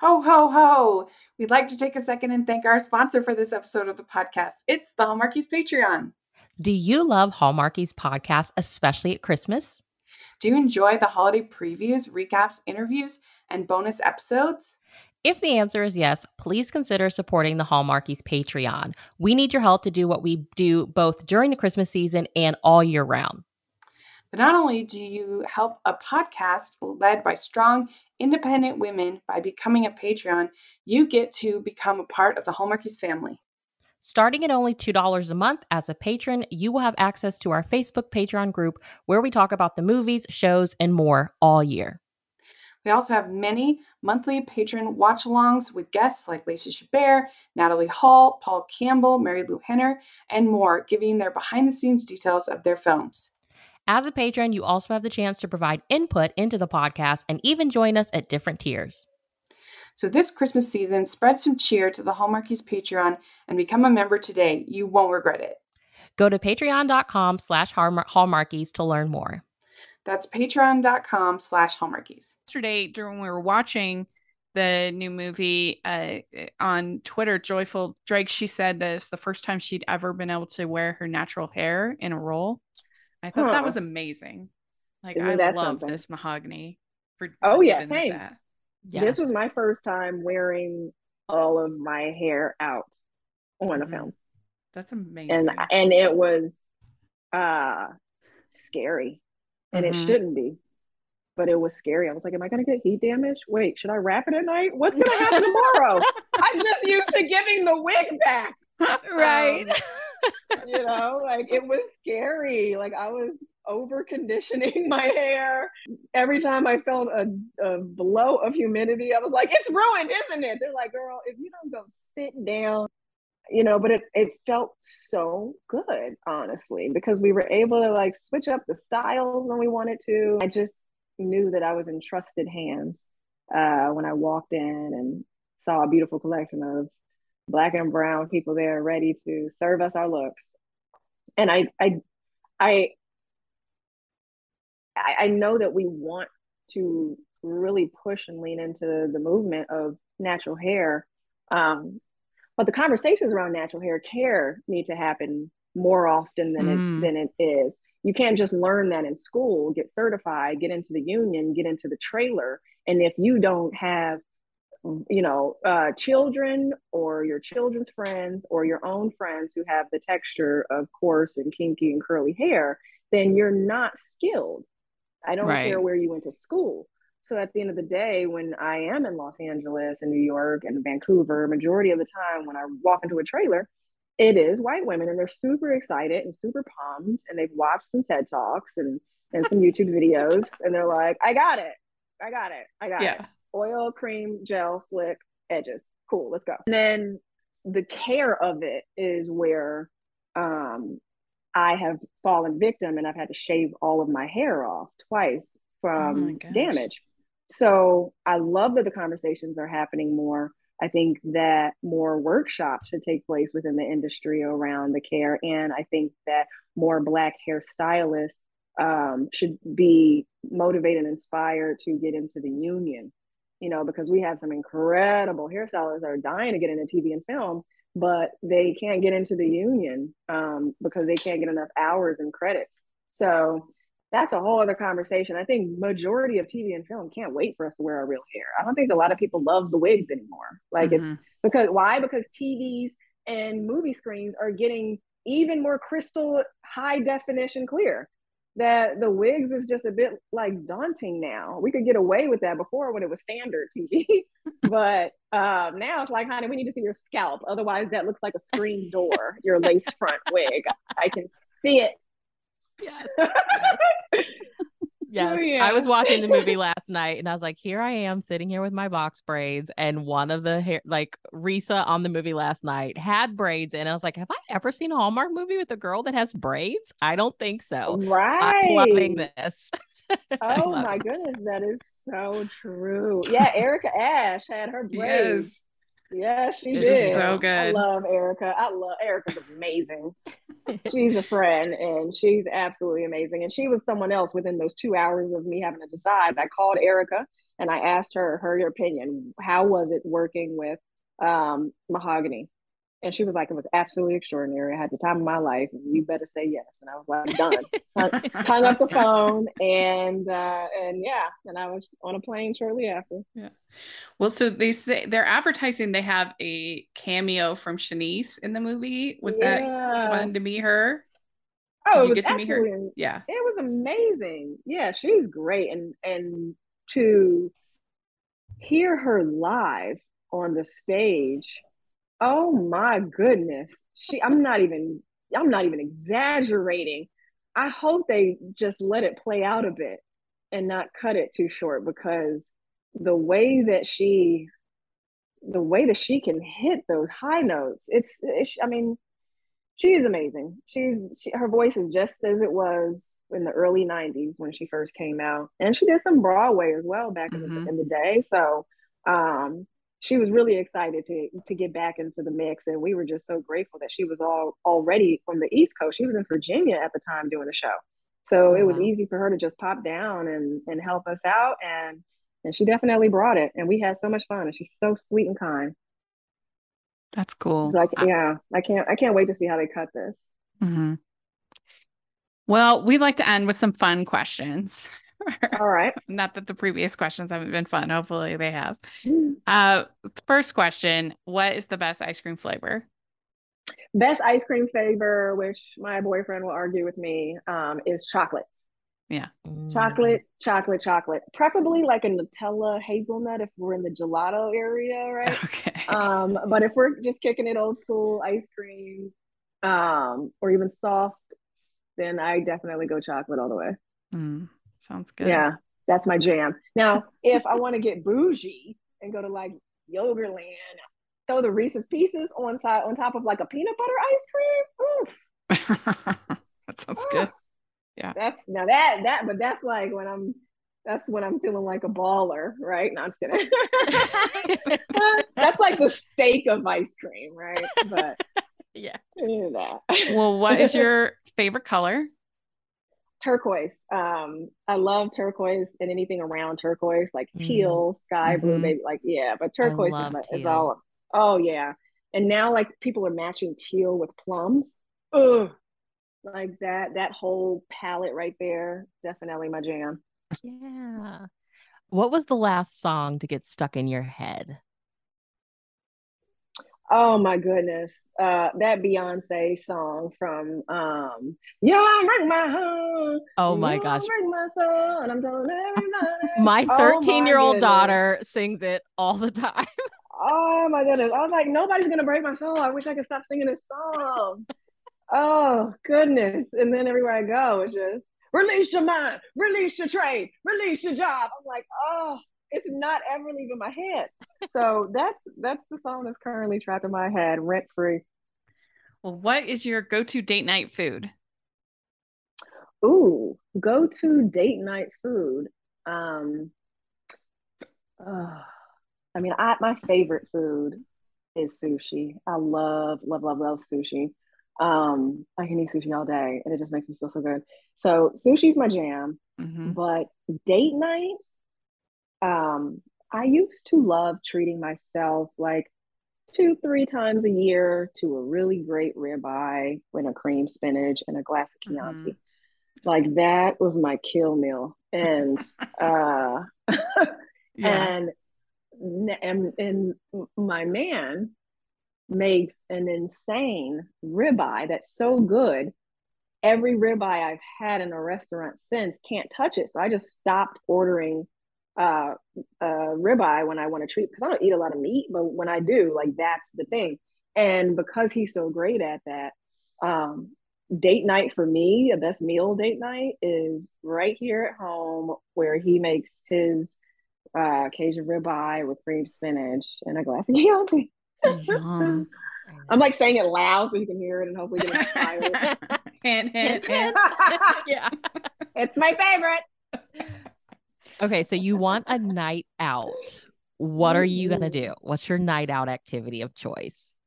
Ho, ho, ho. We'd like to take a second and thank our sponsor for this episode of the podcast. It's the Hallmarkies Patreon. Do you love Hallmarkies podcasts, especially at Christmas? Do you enjoy the holiday previews, recaps, interviews, and bonus episodes? If the answer is yes, please consider supporting the Hallmarkies Patreon. We need your help to do what we do both during the Christmas season and all year round. But not only do you help a podcast led by strong, independent women by becoming a Patreon, you get to become a part of the Hallmarkies family. Starting at only two dollars a month as a patron, you will have access to our Facebook Patreon group where we talk about the movies, shows, and more all year. We also have many monthly patron watch-alongs with guests like Lacey Chabert, Natalie Hall, Paul Campbell, Mary Lou Henner, and more, giving their behind-the-scenes details of their films. As a patron, you also have the chance to provide input into the podcast and even join us at different tiers. So this Christmas season, spread some cheer to the Hallmarkies Patreon and become a member today. You won't regret it. Go to patreon.com slash Hallmarkies to learn more. That's patreon.com slash Hallmarkies. Yesterday, during we were watching the new movie, uh, on Twitter, Joyful Drake, she said that it's the first time she'd ever been able to wear her natural hair in a role. I thought huh. that was amazing. Like, Isn't I love something? This mahogany. For oh, yeah, same. That. Yes. This was my first time wearing all of my hair out on a film. That's amazing. And and it was uh, scary. And mm-hmm. it shouldn't be. But it was scary. I was like, am I going to get heat damage? Wait, should I wrap it at night? What's going to happen tomorrow? I'm just used to giving the wig back. Right. Um, you know, like, it was scary. Like, I was over conditioning my hair. Every time I felt a, a blow of humidity, I was like, it's ruined, isn't it? They're like, girl, if you don't go sit down, you know. But it, it felt so good, honestly, because we were able to, like, switch up the styles when we wanted to. I just knew that I was in trusted hands uh when I walked in and saw a beautiful collection of Black and brown people there ready to serve us our looks. And I, I, I, I know that we want to really push and lean into the movement of natural hair. Um, but the conversations around natural hair care need to happen more often than mm. it than it is. You can't just learn that in school, get certified, get into the union, get into the trailer. And if you don't have, you know, uh, children or your children's friends or your own friends who have the texture of coarse and kinky and curly hair, then you're not skilled. I don't right. care where you went to school. So at the end of the day, when I am in Los Angeles and New York and Vancouver, majority of the time when I walk into a trailer, it is white women, and they're super excited and super pumped, and they've watched some TED Talks and, and some YouTube videos, and they're like, I got it. I got it. I got yeah. it. Oil, cream, gel, slick, edges. Cool, let's go. And then the care of it is where um, I have fallen victim, and I've had to shave all of my hair off twice from oh damage. So I love that the conversations are happening more. I think that more workshops should take place within the industry around the care. And I think that more Black hairstylists um, should be motivated and inspired to get into the union, you know, because we have some incredible hairstylists that are dying to get into T V and film, but they can't get into the union um, because they can't get enough hours and credits. So that's a whole other conversation. I think majority of T V and film can't wait for us to wear our real hair. I don't think a lot of people love the wigs anymore. Like mm-hmm. it's because why? Because T Vs and movie screens are getting even more crystal high definition clear. That the wigs is just a bit like daunting now. We could get away with that before when it was standard T V, but um, now it's like, honey, we need to see your scalp. Otherwise that looks like a screen door, your lace front wig. I can see it. Yes. Yes. I was watching the movie last night and I was like, here I am sitting here with my box braids, and one of the hair, like Risa on the movie last night had braids, and I was like, have I ever seen a Hallmark movie with a girl that has braids? I don't think so. Right. I'm loving this. Oh my it. goodness, that is so true. Yeah, Erica Ash had her braids. Yes. Yeah, she it did. Is so good. I love Erica. I love Erica's amazing. She's a friend, and she's absolutely amazing. And she was someone else within those two hours of me having to decide. I called Erica and I asked her her opinion. How was it working with um, Mahogany? And she was like, it was absolutely extraordinary. I had the time of my life, and you better say yes. And I was like, done. hung, hung up the phone, and uh, and yeah, and I was on a plane shortly after. Yeah. Well, so they say they're advertising they have a cameo from Shanice in the movie. Was yeah. that fun to meet her? Oh, Did you get to meet her? Yeah, it was amazing. Yeah, she's great, and and to hear her live on the stage. Oh my goodness. She, I'm not even, I'm not even exaggerating. I hope they just let it play out a bit and not cut it too short, because the way that she, the way that she can hit those high notes, it's, it's I mean, she's amazing. She's, she, her voice is just as it was in the early nineties when she first came out. And she did some Broadway as well back mm-hmm. in, the, in the day. So, um, she was really excited to to get back into the mix, and we were just so grateful that she was all already from the East Coast. She was in Virginia at the time doing the show, so wow. it was easy for her to just pop down and and help us out, and and she definitely brought it, and we had so much fun, and she's so sweet and kind. That's cool. Like I- yeah, I can't I can't wait to see how they cut this. Mm-hmm. Well, we'd like to end with some fun questions. All right. Not that the previous questions haven't been fun. Hopefully they have. Uh, first question, what is the best ice cream flavor? Best ice cream flavor, which my boyfriend will argue with me, um, is chocolate. Yeah. Chocolate, chocolate, chocolate. Preferably like a Nutella hazelnut if we're in the gelato area, right? Okay. Um, but if we're just kicking it old school ice cream um, or even soft, then I definitely go chocolate all the way. Mm. Sounds good. Yeah, that's my jam. Now, if I want to get bougie and go to like Yogurtland, throw the Reese's Pieces on side on top of like a peanut butter ice cream. Oof. That sounds oh. good. Yeah. That's now that that but that's like when I'm that's when I'm feeling like a baller, right? No, I'm just kidding. That's like the steak of ice cream, right? But yeah. You know that. Well, what is your favorite color? Turquoise. Um, I love turquoise and anything around turquoise, like mm. teal, sky blue, mm-hmm. maybe like, yeah, but turquoise is, is all, oh yeah. And now like people are matching teal with plums. Ugh, Like that, that whole palette right there, definitely my jam. Yeah. What was the last song to get stuck in your head? Oh my goodness. Uh, that Beyonce song from um, Y'all Break My Heart. Oh my gosh. Break my soul, and I'm telling everybody. My thirteen-year-old oh daughter sings it all the time. Oh my goodness. I was like, nobody's going to break my soul. I wish I could stop singing this song. Oh goodness. And then everywhere I go, it's just release your mind, release your trade, release your job. I'm like, oh, it's not ever leaving my head. So that's that's the song that's currently trapped in my head, rent free. Well, what is your go-to date night food? Ooh, go-to date night food. Um, uh, I mean, I my favorite food is sushi. I love, love, love, love sushi. Um, I can eat sushi all day and it just makes me feel so good. So sushi's my jam, mm-hmm. but date night, um, I used to love treating myself like two, three times a year to a really great ribeye with a cream spinach and a glass of Chianti. Mm-hmm. Like that was my kill meal. And, uh, yeah. and, and, and my man makes an insane ribeye that's so good every ribeye I've had in a restaurant since can't touch it, so I just stopped ordering uh uh ribeye when I want to treat, because I don't eat a lot of meat, but when I do, like that's the thing. And because he's so great at that, um date night for me, the best meal date night is right here at home where he makes his uh Cajun ribeye with cream spinach and a glass of Chianti. I'm like saying it loud so you can hear it and hopefully get inspired. Hint, hint, hint. Yeah, it's my favorite. Okay, so you want a night out. What are you gonna do? What's your night out activity of choice?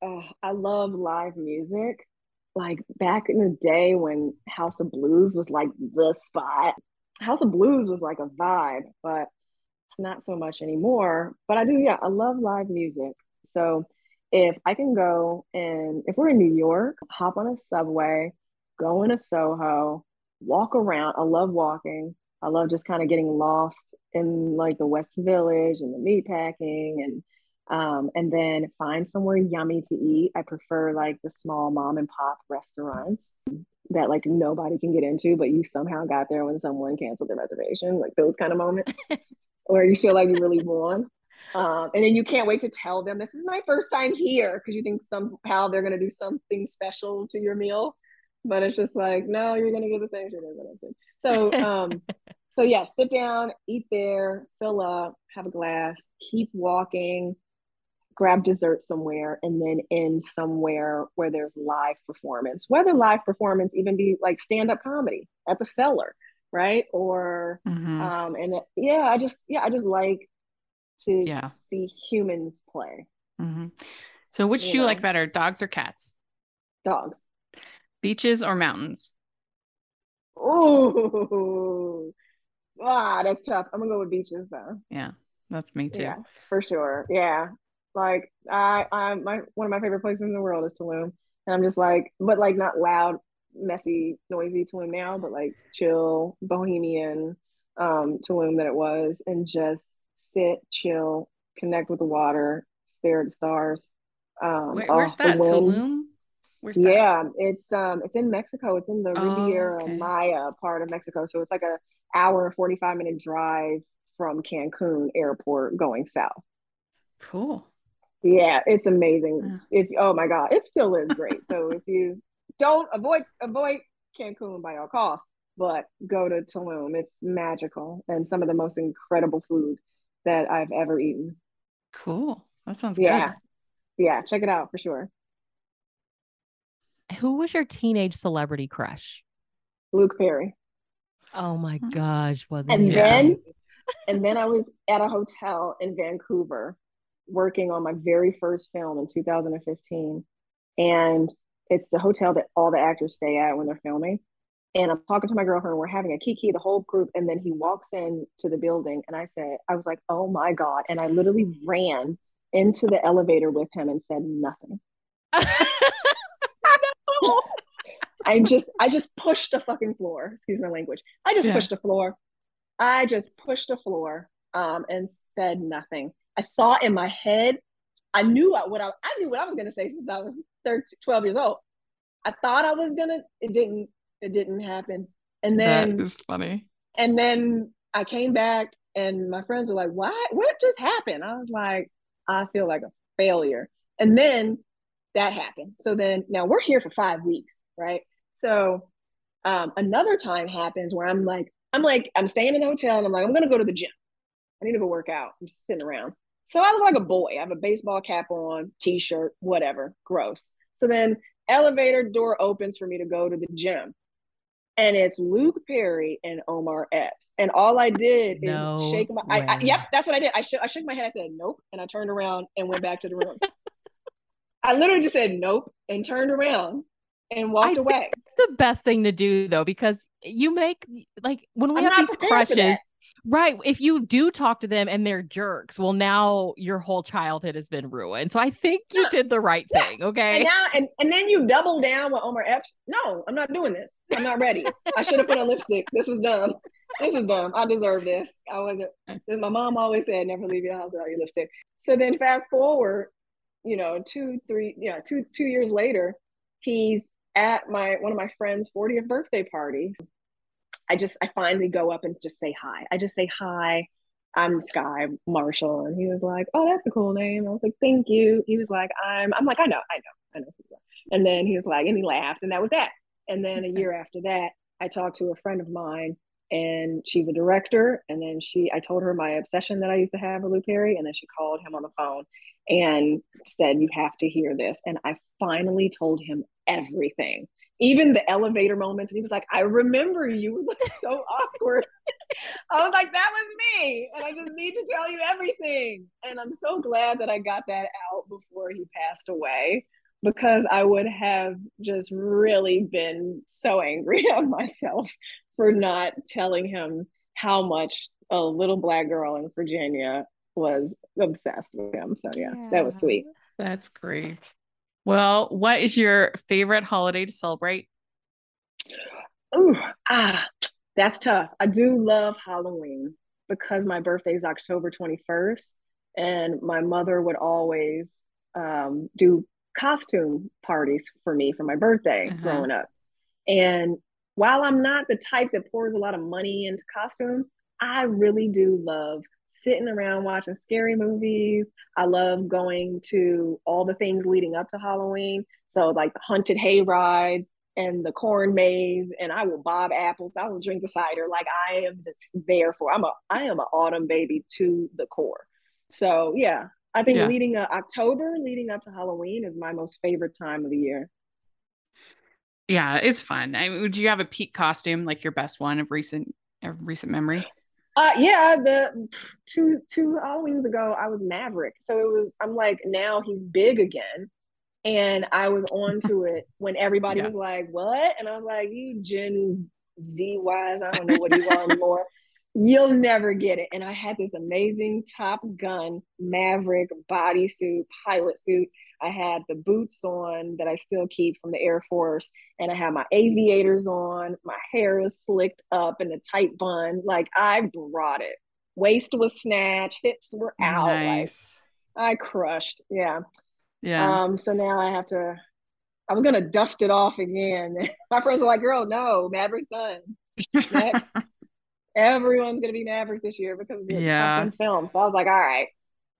Oh, I love live music. Like back in the day when House of Blues was like the spot. House of Blues was like a vibe, but not so much anymore. But I do, yeah, I love live music. So if I can go, and if we're in New York, hop on a subway, go into Soho, walk around. I love walking. I love just kind of getting lost in like the West Village and the meatpacking, and um, and then find somewhere yummy to eat. I prefer like the small mom and pop restaurants that like nobody can get into, but you somehow got there when someone canceled their reservation, like those kind of moments. Or you feel like you really won. Um, and then you can't wait to tell them, this is my first time here, because you think somehow they're going to do something special to your meal. But it's just like, no, you're going to get the same shit as everything. So, um, so yeah, sit down, eat there, fill up, have a glass, keep walking, grab dessert somewhere, and then end somewhere where there's live performance. Whether live performance even be like stand-up comedy at the Cellar. Right. Or mm-hmm. um and it, yeah I just yeah I just like to yeah. see humans play. Mm-hmm. So which you do know? You like better, dogs or cats? Dogs. Beaches or mountains? Oh ah, that's tough. I'm gonna go with beaches though. Yeah, that's me too. Yeah, for sure. Yeah, like I I'm my one of my favorite places in the world is Tulum, and I'm just like, but like not loud, messy, noisy Tulum now, but like chill, bohemian um Tulum that it was, and just sit, chill, connect with the water, stare at the stars. Um, Wait, where's that Tulum? Where's that? Yeah, it's um it's in Mexico. It's in the oh, Riviera okay. Maya part of Mexico, so it's like an hour and forty-five minute drive from Cancun airport going south. Cool. Yeah, it's amazing. Yeah. If oh my god, it still is great. So if you Don't avoid avoid Cancun by all costs, but go to Tulum. It's magical and some of the most incredible food that I've ever eaten. Cool. That sounds yeah. good. Yeah, check it out for sure. Who was your teenage celebrity crush? Luke Perry. Oh my gosh, wasn't and he? Then, and then I was at a hotel in Vancouver working on my very first film in two thousand fifteen. And it's the hotel that all the actors stay at when they're filming. And I'm talking to my girlfriend, we're having a kiki, the whole group. And then he walks in to the building. And I said, I was like, oh my God. And I literally ran into the elevator with him and said nothing. No. I just I just pushed the fucking floor. Excuse my language. I just yeah. pushed the floor. I just pushed the floor um, and said nothing. I thought in my head, I knew what I I knew what I was gonna say since I was thirteen, twelve years old. I thought I was gonna. It didn't. It didn't happen. And then that is funny. And then I came back, and my friends were like, "What? What just happened?" I was like, "I feel like a failure." And then that happened. So then now we're here for five weeks, right? So um, another time happens where I'm like, I'm like, I'm staying in a hotel, and I'm like, I'm gonna go to the gym. I need to go work out. I'm just sitting around. So I look like a boy. I have a baseball cap on, t-shirt, whatever. Gross. So then elevator door opens for me to go to the gym. And it's Luke Perry and Omar Epps. And all I did is no shake my I, I, yep, that's what I did. I, sh- I shook my head. I said, nope. And I turned around and went back to the room. I literally just said, nope, and turned around and walked I away. It's the best thing to do, though, because you make, like, when we I'm have these crushes, right, if you do talk to them and they're jerks, well, now your whole childhood has been ruined. So I think you yeah. did the right yeah. thing, okay? And now, and, and then you double down with Omar Epps. No, I'm not doing this. I'm not ready. I should have put on lipstick. This was dumb. This is dumb. I deserve this. I wasn't. My mom always said, never leave your house without your lipstick. So then fast forward, you know, two, three, you know, two, two years later, he's at my, one of my friend's fortieth birthday party. I just, I finally go up and just say hi. I just say, hi, I'm Skye Marshall. And he was like, oh, that's a cool name. I was like, thank you. He was like, I'm, I'm like, I know, I know, I know. And then he was like, and he laughed, and that was that. And then a year after that, I talked to a friend of mine, and she's a director. And then she, I told her my obsession that I used to have with Luke Perry. And then she called him on the phone and said, you have to hear this. And I finally told him everything. Even the elevator moments. And he was like, I remember you were looking so awkward. I was like, that was me. And I just need to tell you everything. And I'm so glad that I got that out before he passed away, because I would have just really been so angry at myself for not telling him how much a little Black girl in Virginia was obsessed with him. So yeah, yeah. that was sweet. That's great. Well, what is your favorite holiday to celebrate? Ooh, ah, that's tough. I do love Halloween, because my birthday is October twenty-first, and my mother would always um, do costume parties for me for my birthday uh-huh. growing up. And while I'm not the type that pours a lot of money into costumes, I really do love sitting around watching scary movies. I love going to all the things leading up to Halloween. So like the haunted hay rides and the corn maze, and I will bob apples. I will drink the cider. Like I am just there for, I'm a, I am an autumn baby to the core. So yeah, I think yeah. leading up October, leading up to Halloween is my most favorite time of the year. Yeah, it's fun. I mean, do you have a peak costume, like your best one of recent, of recent memory? Uh, yeah, the two two Halloweens ago, I was Maverick. So it was, I'm like, now he's big again. And I was on to it when everybody yeah. was like, what? And I was like, you Gen Z wise, I don't know what you are anymore. You'll never get it. And I had this amazing Top Gun Maverick bodysuit, pilot suit. I had the boots on that I still keep from the Air Force, and I had my aviators on. My hair is slicked up in a tight bun. Like I brought it. Waist was snatched, hips were out. Nice. Like, I crushed. Yeah. Yeah. Um, so now I have to, I was gonna dust it off again. My friends were like, girl, no, Maverick's done. Next. Everyone's gonna be Maverick this year because of the yeah. fucking film. So I was like, all right.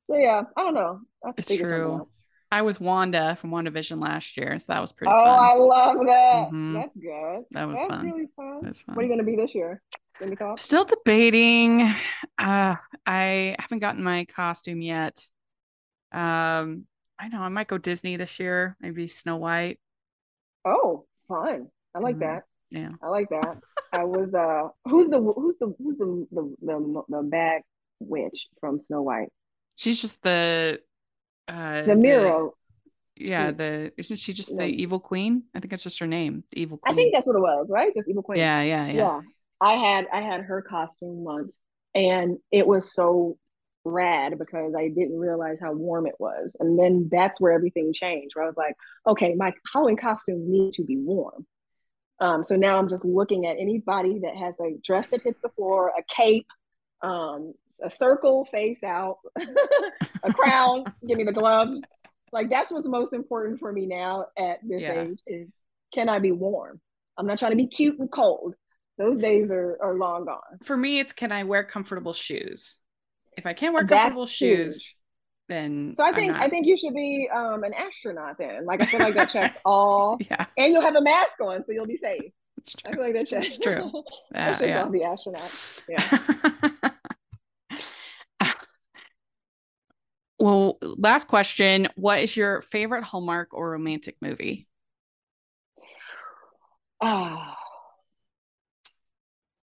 So yeah, I don't know. I have to figure something out. I was Wanda from WandaVision last year, so that was pretty oh, fun. Oh, I love that. Mm-hmm. That's good. That was That's fun. Really fun. That's fun. What are you going to be this year? Still debating. Uh, I haven't gotten my costume yet. Um, I know I might go Disney this year. Maybe Snow White. Oh, fun. I like mm-hmm. that. Yeah. I like that. I was, uh, who's the, who's the, who's the, the, the, the bad witch from Snow White? She's just the... Uh, the Miro, yeah. The isn't she just yeah. the evil queen? I think that's just her name. The evil queen. I think that's what it was, right? Just evil queen. Yeah, yeah, yeah. Yeah. I had I had her costume once, and it was so rad because I didn't realize how warm it was, and then that's where everything changed. Where I was like, okay, my Halloween costume needs to be warm. Um, so now I'm just looking at anybody that has a dress that hits the floor, a cape, um, a circle face out, a crown, give me the gloves. Like, that's what's most important for me now at this yeah. age is, can I be warm? I'm not trying to be cute and cold. Those days are, are long gone. For me, it's, can I wear comfortable shoes? If I can't wear comfortable That's shoes, huge. then So I think not... I think you should be um, an astronaut then. Like, I feel like that checks all. Yeah. And you'll have a mask on, so you'll be safe. That's true. I feel like that checks. That's true. Uh, that should yeah. all be astronauts. Yeah. Well, last question. What is your favorite Hallmark or romantic movie? Oh,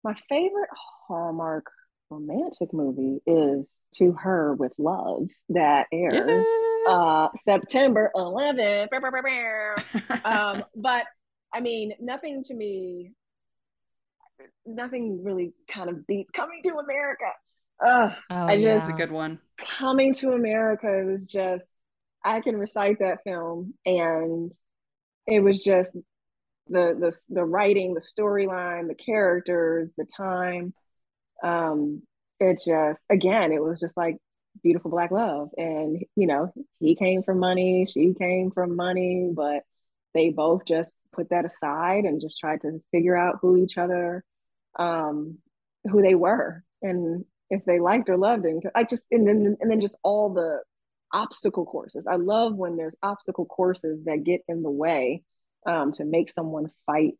my favorite Hallmark romantic movie is To Her with Love, that airs yeah. uh, September eleventh. um, but I mean, nothing to me, nothing really kind of beats Coming to America. Uh, oh, I just, yeah. That's a good one. Coming to America was just, I can recite that film, and it was just the the the writing, the storyline, the characters, the time. Um, it just, again, it was just like beautiful Black love, and you know, he came from money, she came from money, but they both just put that aside and just tried to figure out who each other, um, who they were, and if they liked or loved him. I just, and then, and then just all the obstacle courses. I love when there's obstacle courses that get in the way um, to make someone fight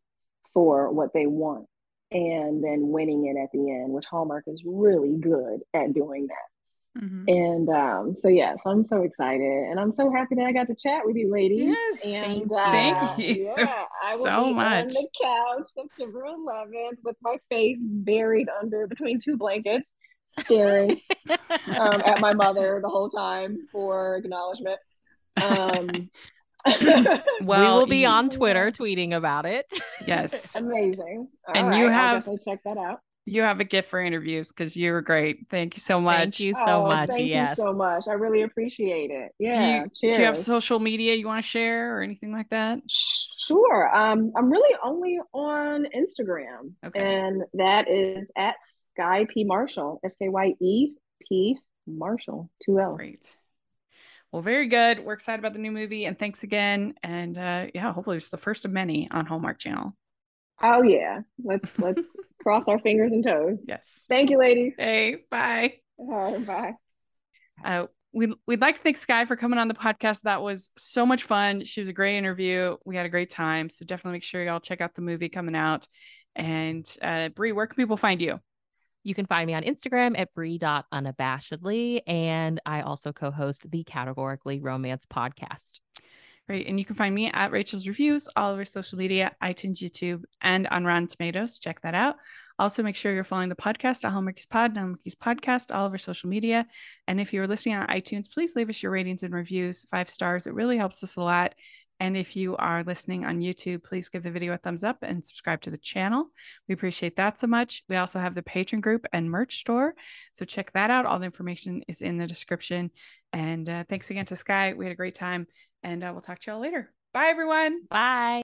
for what they want, and then winning it at the end, which Hallmark is really good at doing that. Mm-hmm. And um, so, yes, I'm so excited, and I'm so happy that I got to chat with you ladies. Yes, and, uh, thank you yeah, I will so be much. On the couch September eleventh with my face buried under between two blankets, staring um, at my mother the whole time for acknowledgement. Um, well, we will be on Twitter tweeting about it. Yes, amazing. All and right, you have I'll definitely check that out. You have a gift for interviews because you were great. Thank you so much. Thank you so oh, much. Thank yes. you so much. I really appreciate it. Yeah. Do you, cheers. Do you have social media you want to share or anything like that? Sure. Um, I'm really only on Instagram, okay. and that is at Skye P. Marshall, S K Y E P Marshall, two L. Great. Well, very good. We're excited about the new movie, and thanks again. And uh, yeah, hopefully it's the first of many on Hallmark Channel. Oh yeah, let's let's cross our fingers and toes. Yes. Thank you, ladies. Hey, bye. All right, bye. Uh, we'd we'd like to thank Skye for coming on the podcast. That was so much fun. She was a great interview. We had a great time. So definitely make sure y'all check out the movie coming out. And uh, Bree, where can people find you? You can find me on Instagram at Bree dot unabashedly. And I also co-host the Categorically Romance podcast. Great. And you can find me at Rachel's Reviews, all over social media, iTunes, YouTube, and on Rotten Tomatoes. Check that out. Also, make sure you're following the podcast at Hallmarkies Pod, Hallmarkies Podcast, all over social media. And if you're listening on iTunes, please leave us your ratings and reviews, five stars. It really helps us a lot. And if you are listening on YouTube, please give the video a thumbs up and subscribe to the channel. We appreciate that so much. We also have the patron group and merch store, so check that out. All the information is in the description. And uh, thanks again to Skye. We had a great time, and uh, we'll talk to y'all later. Bye, everyone. Bye.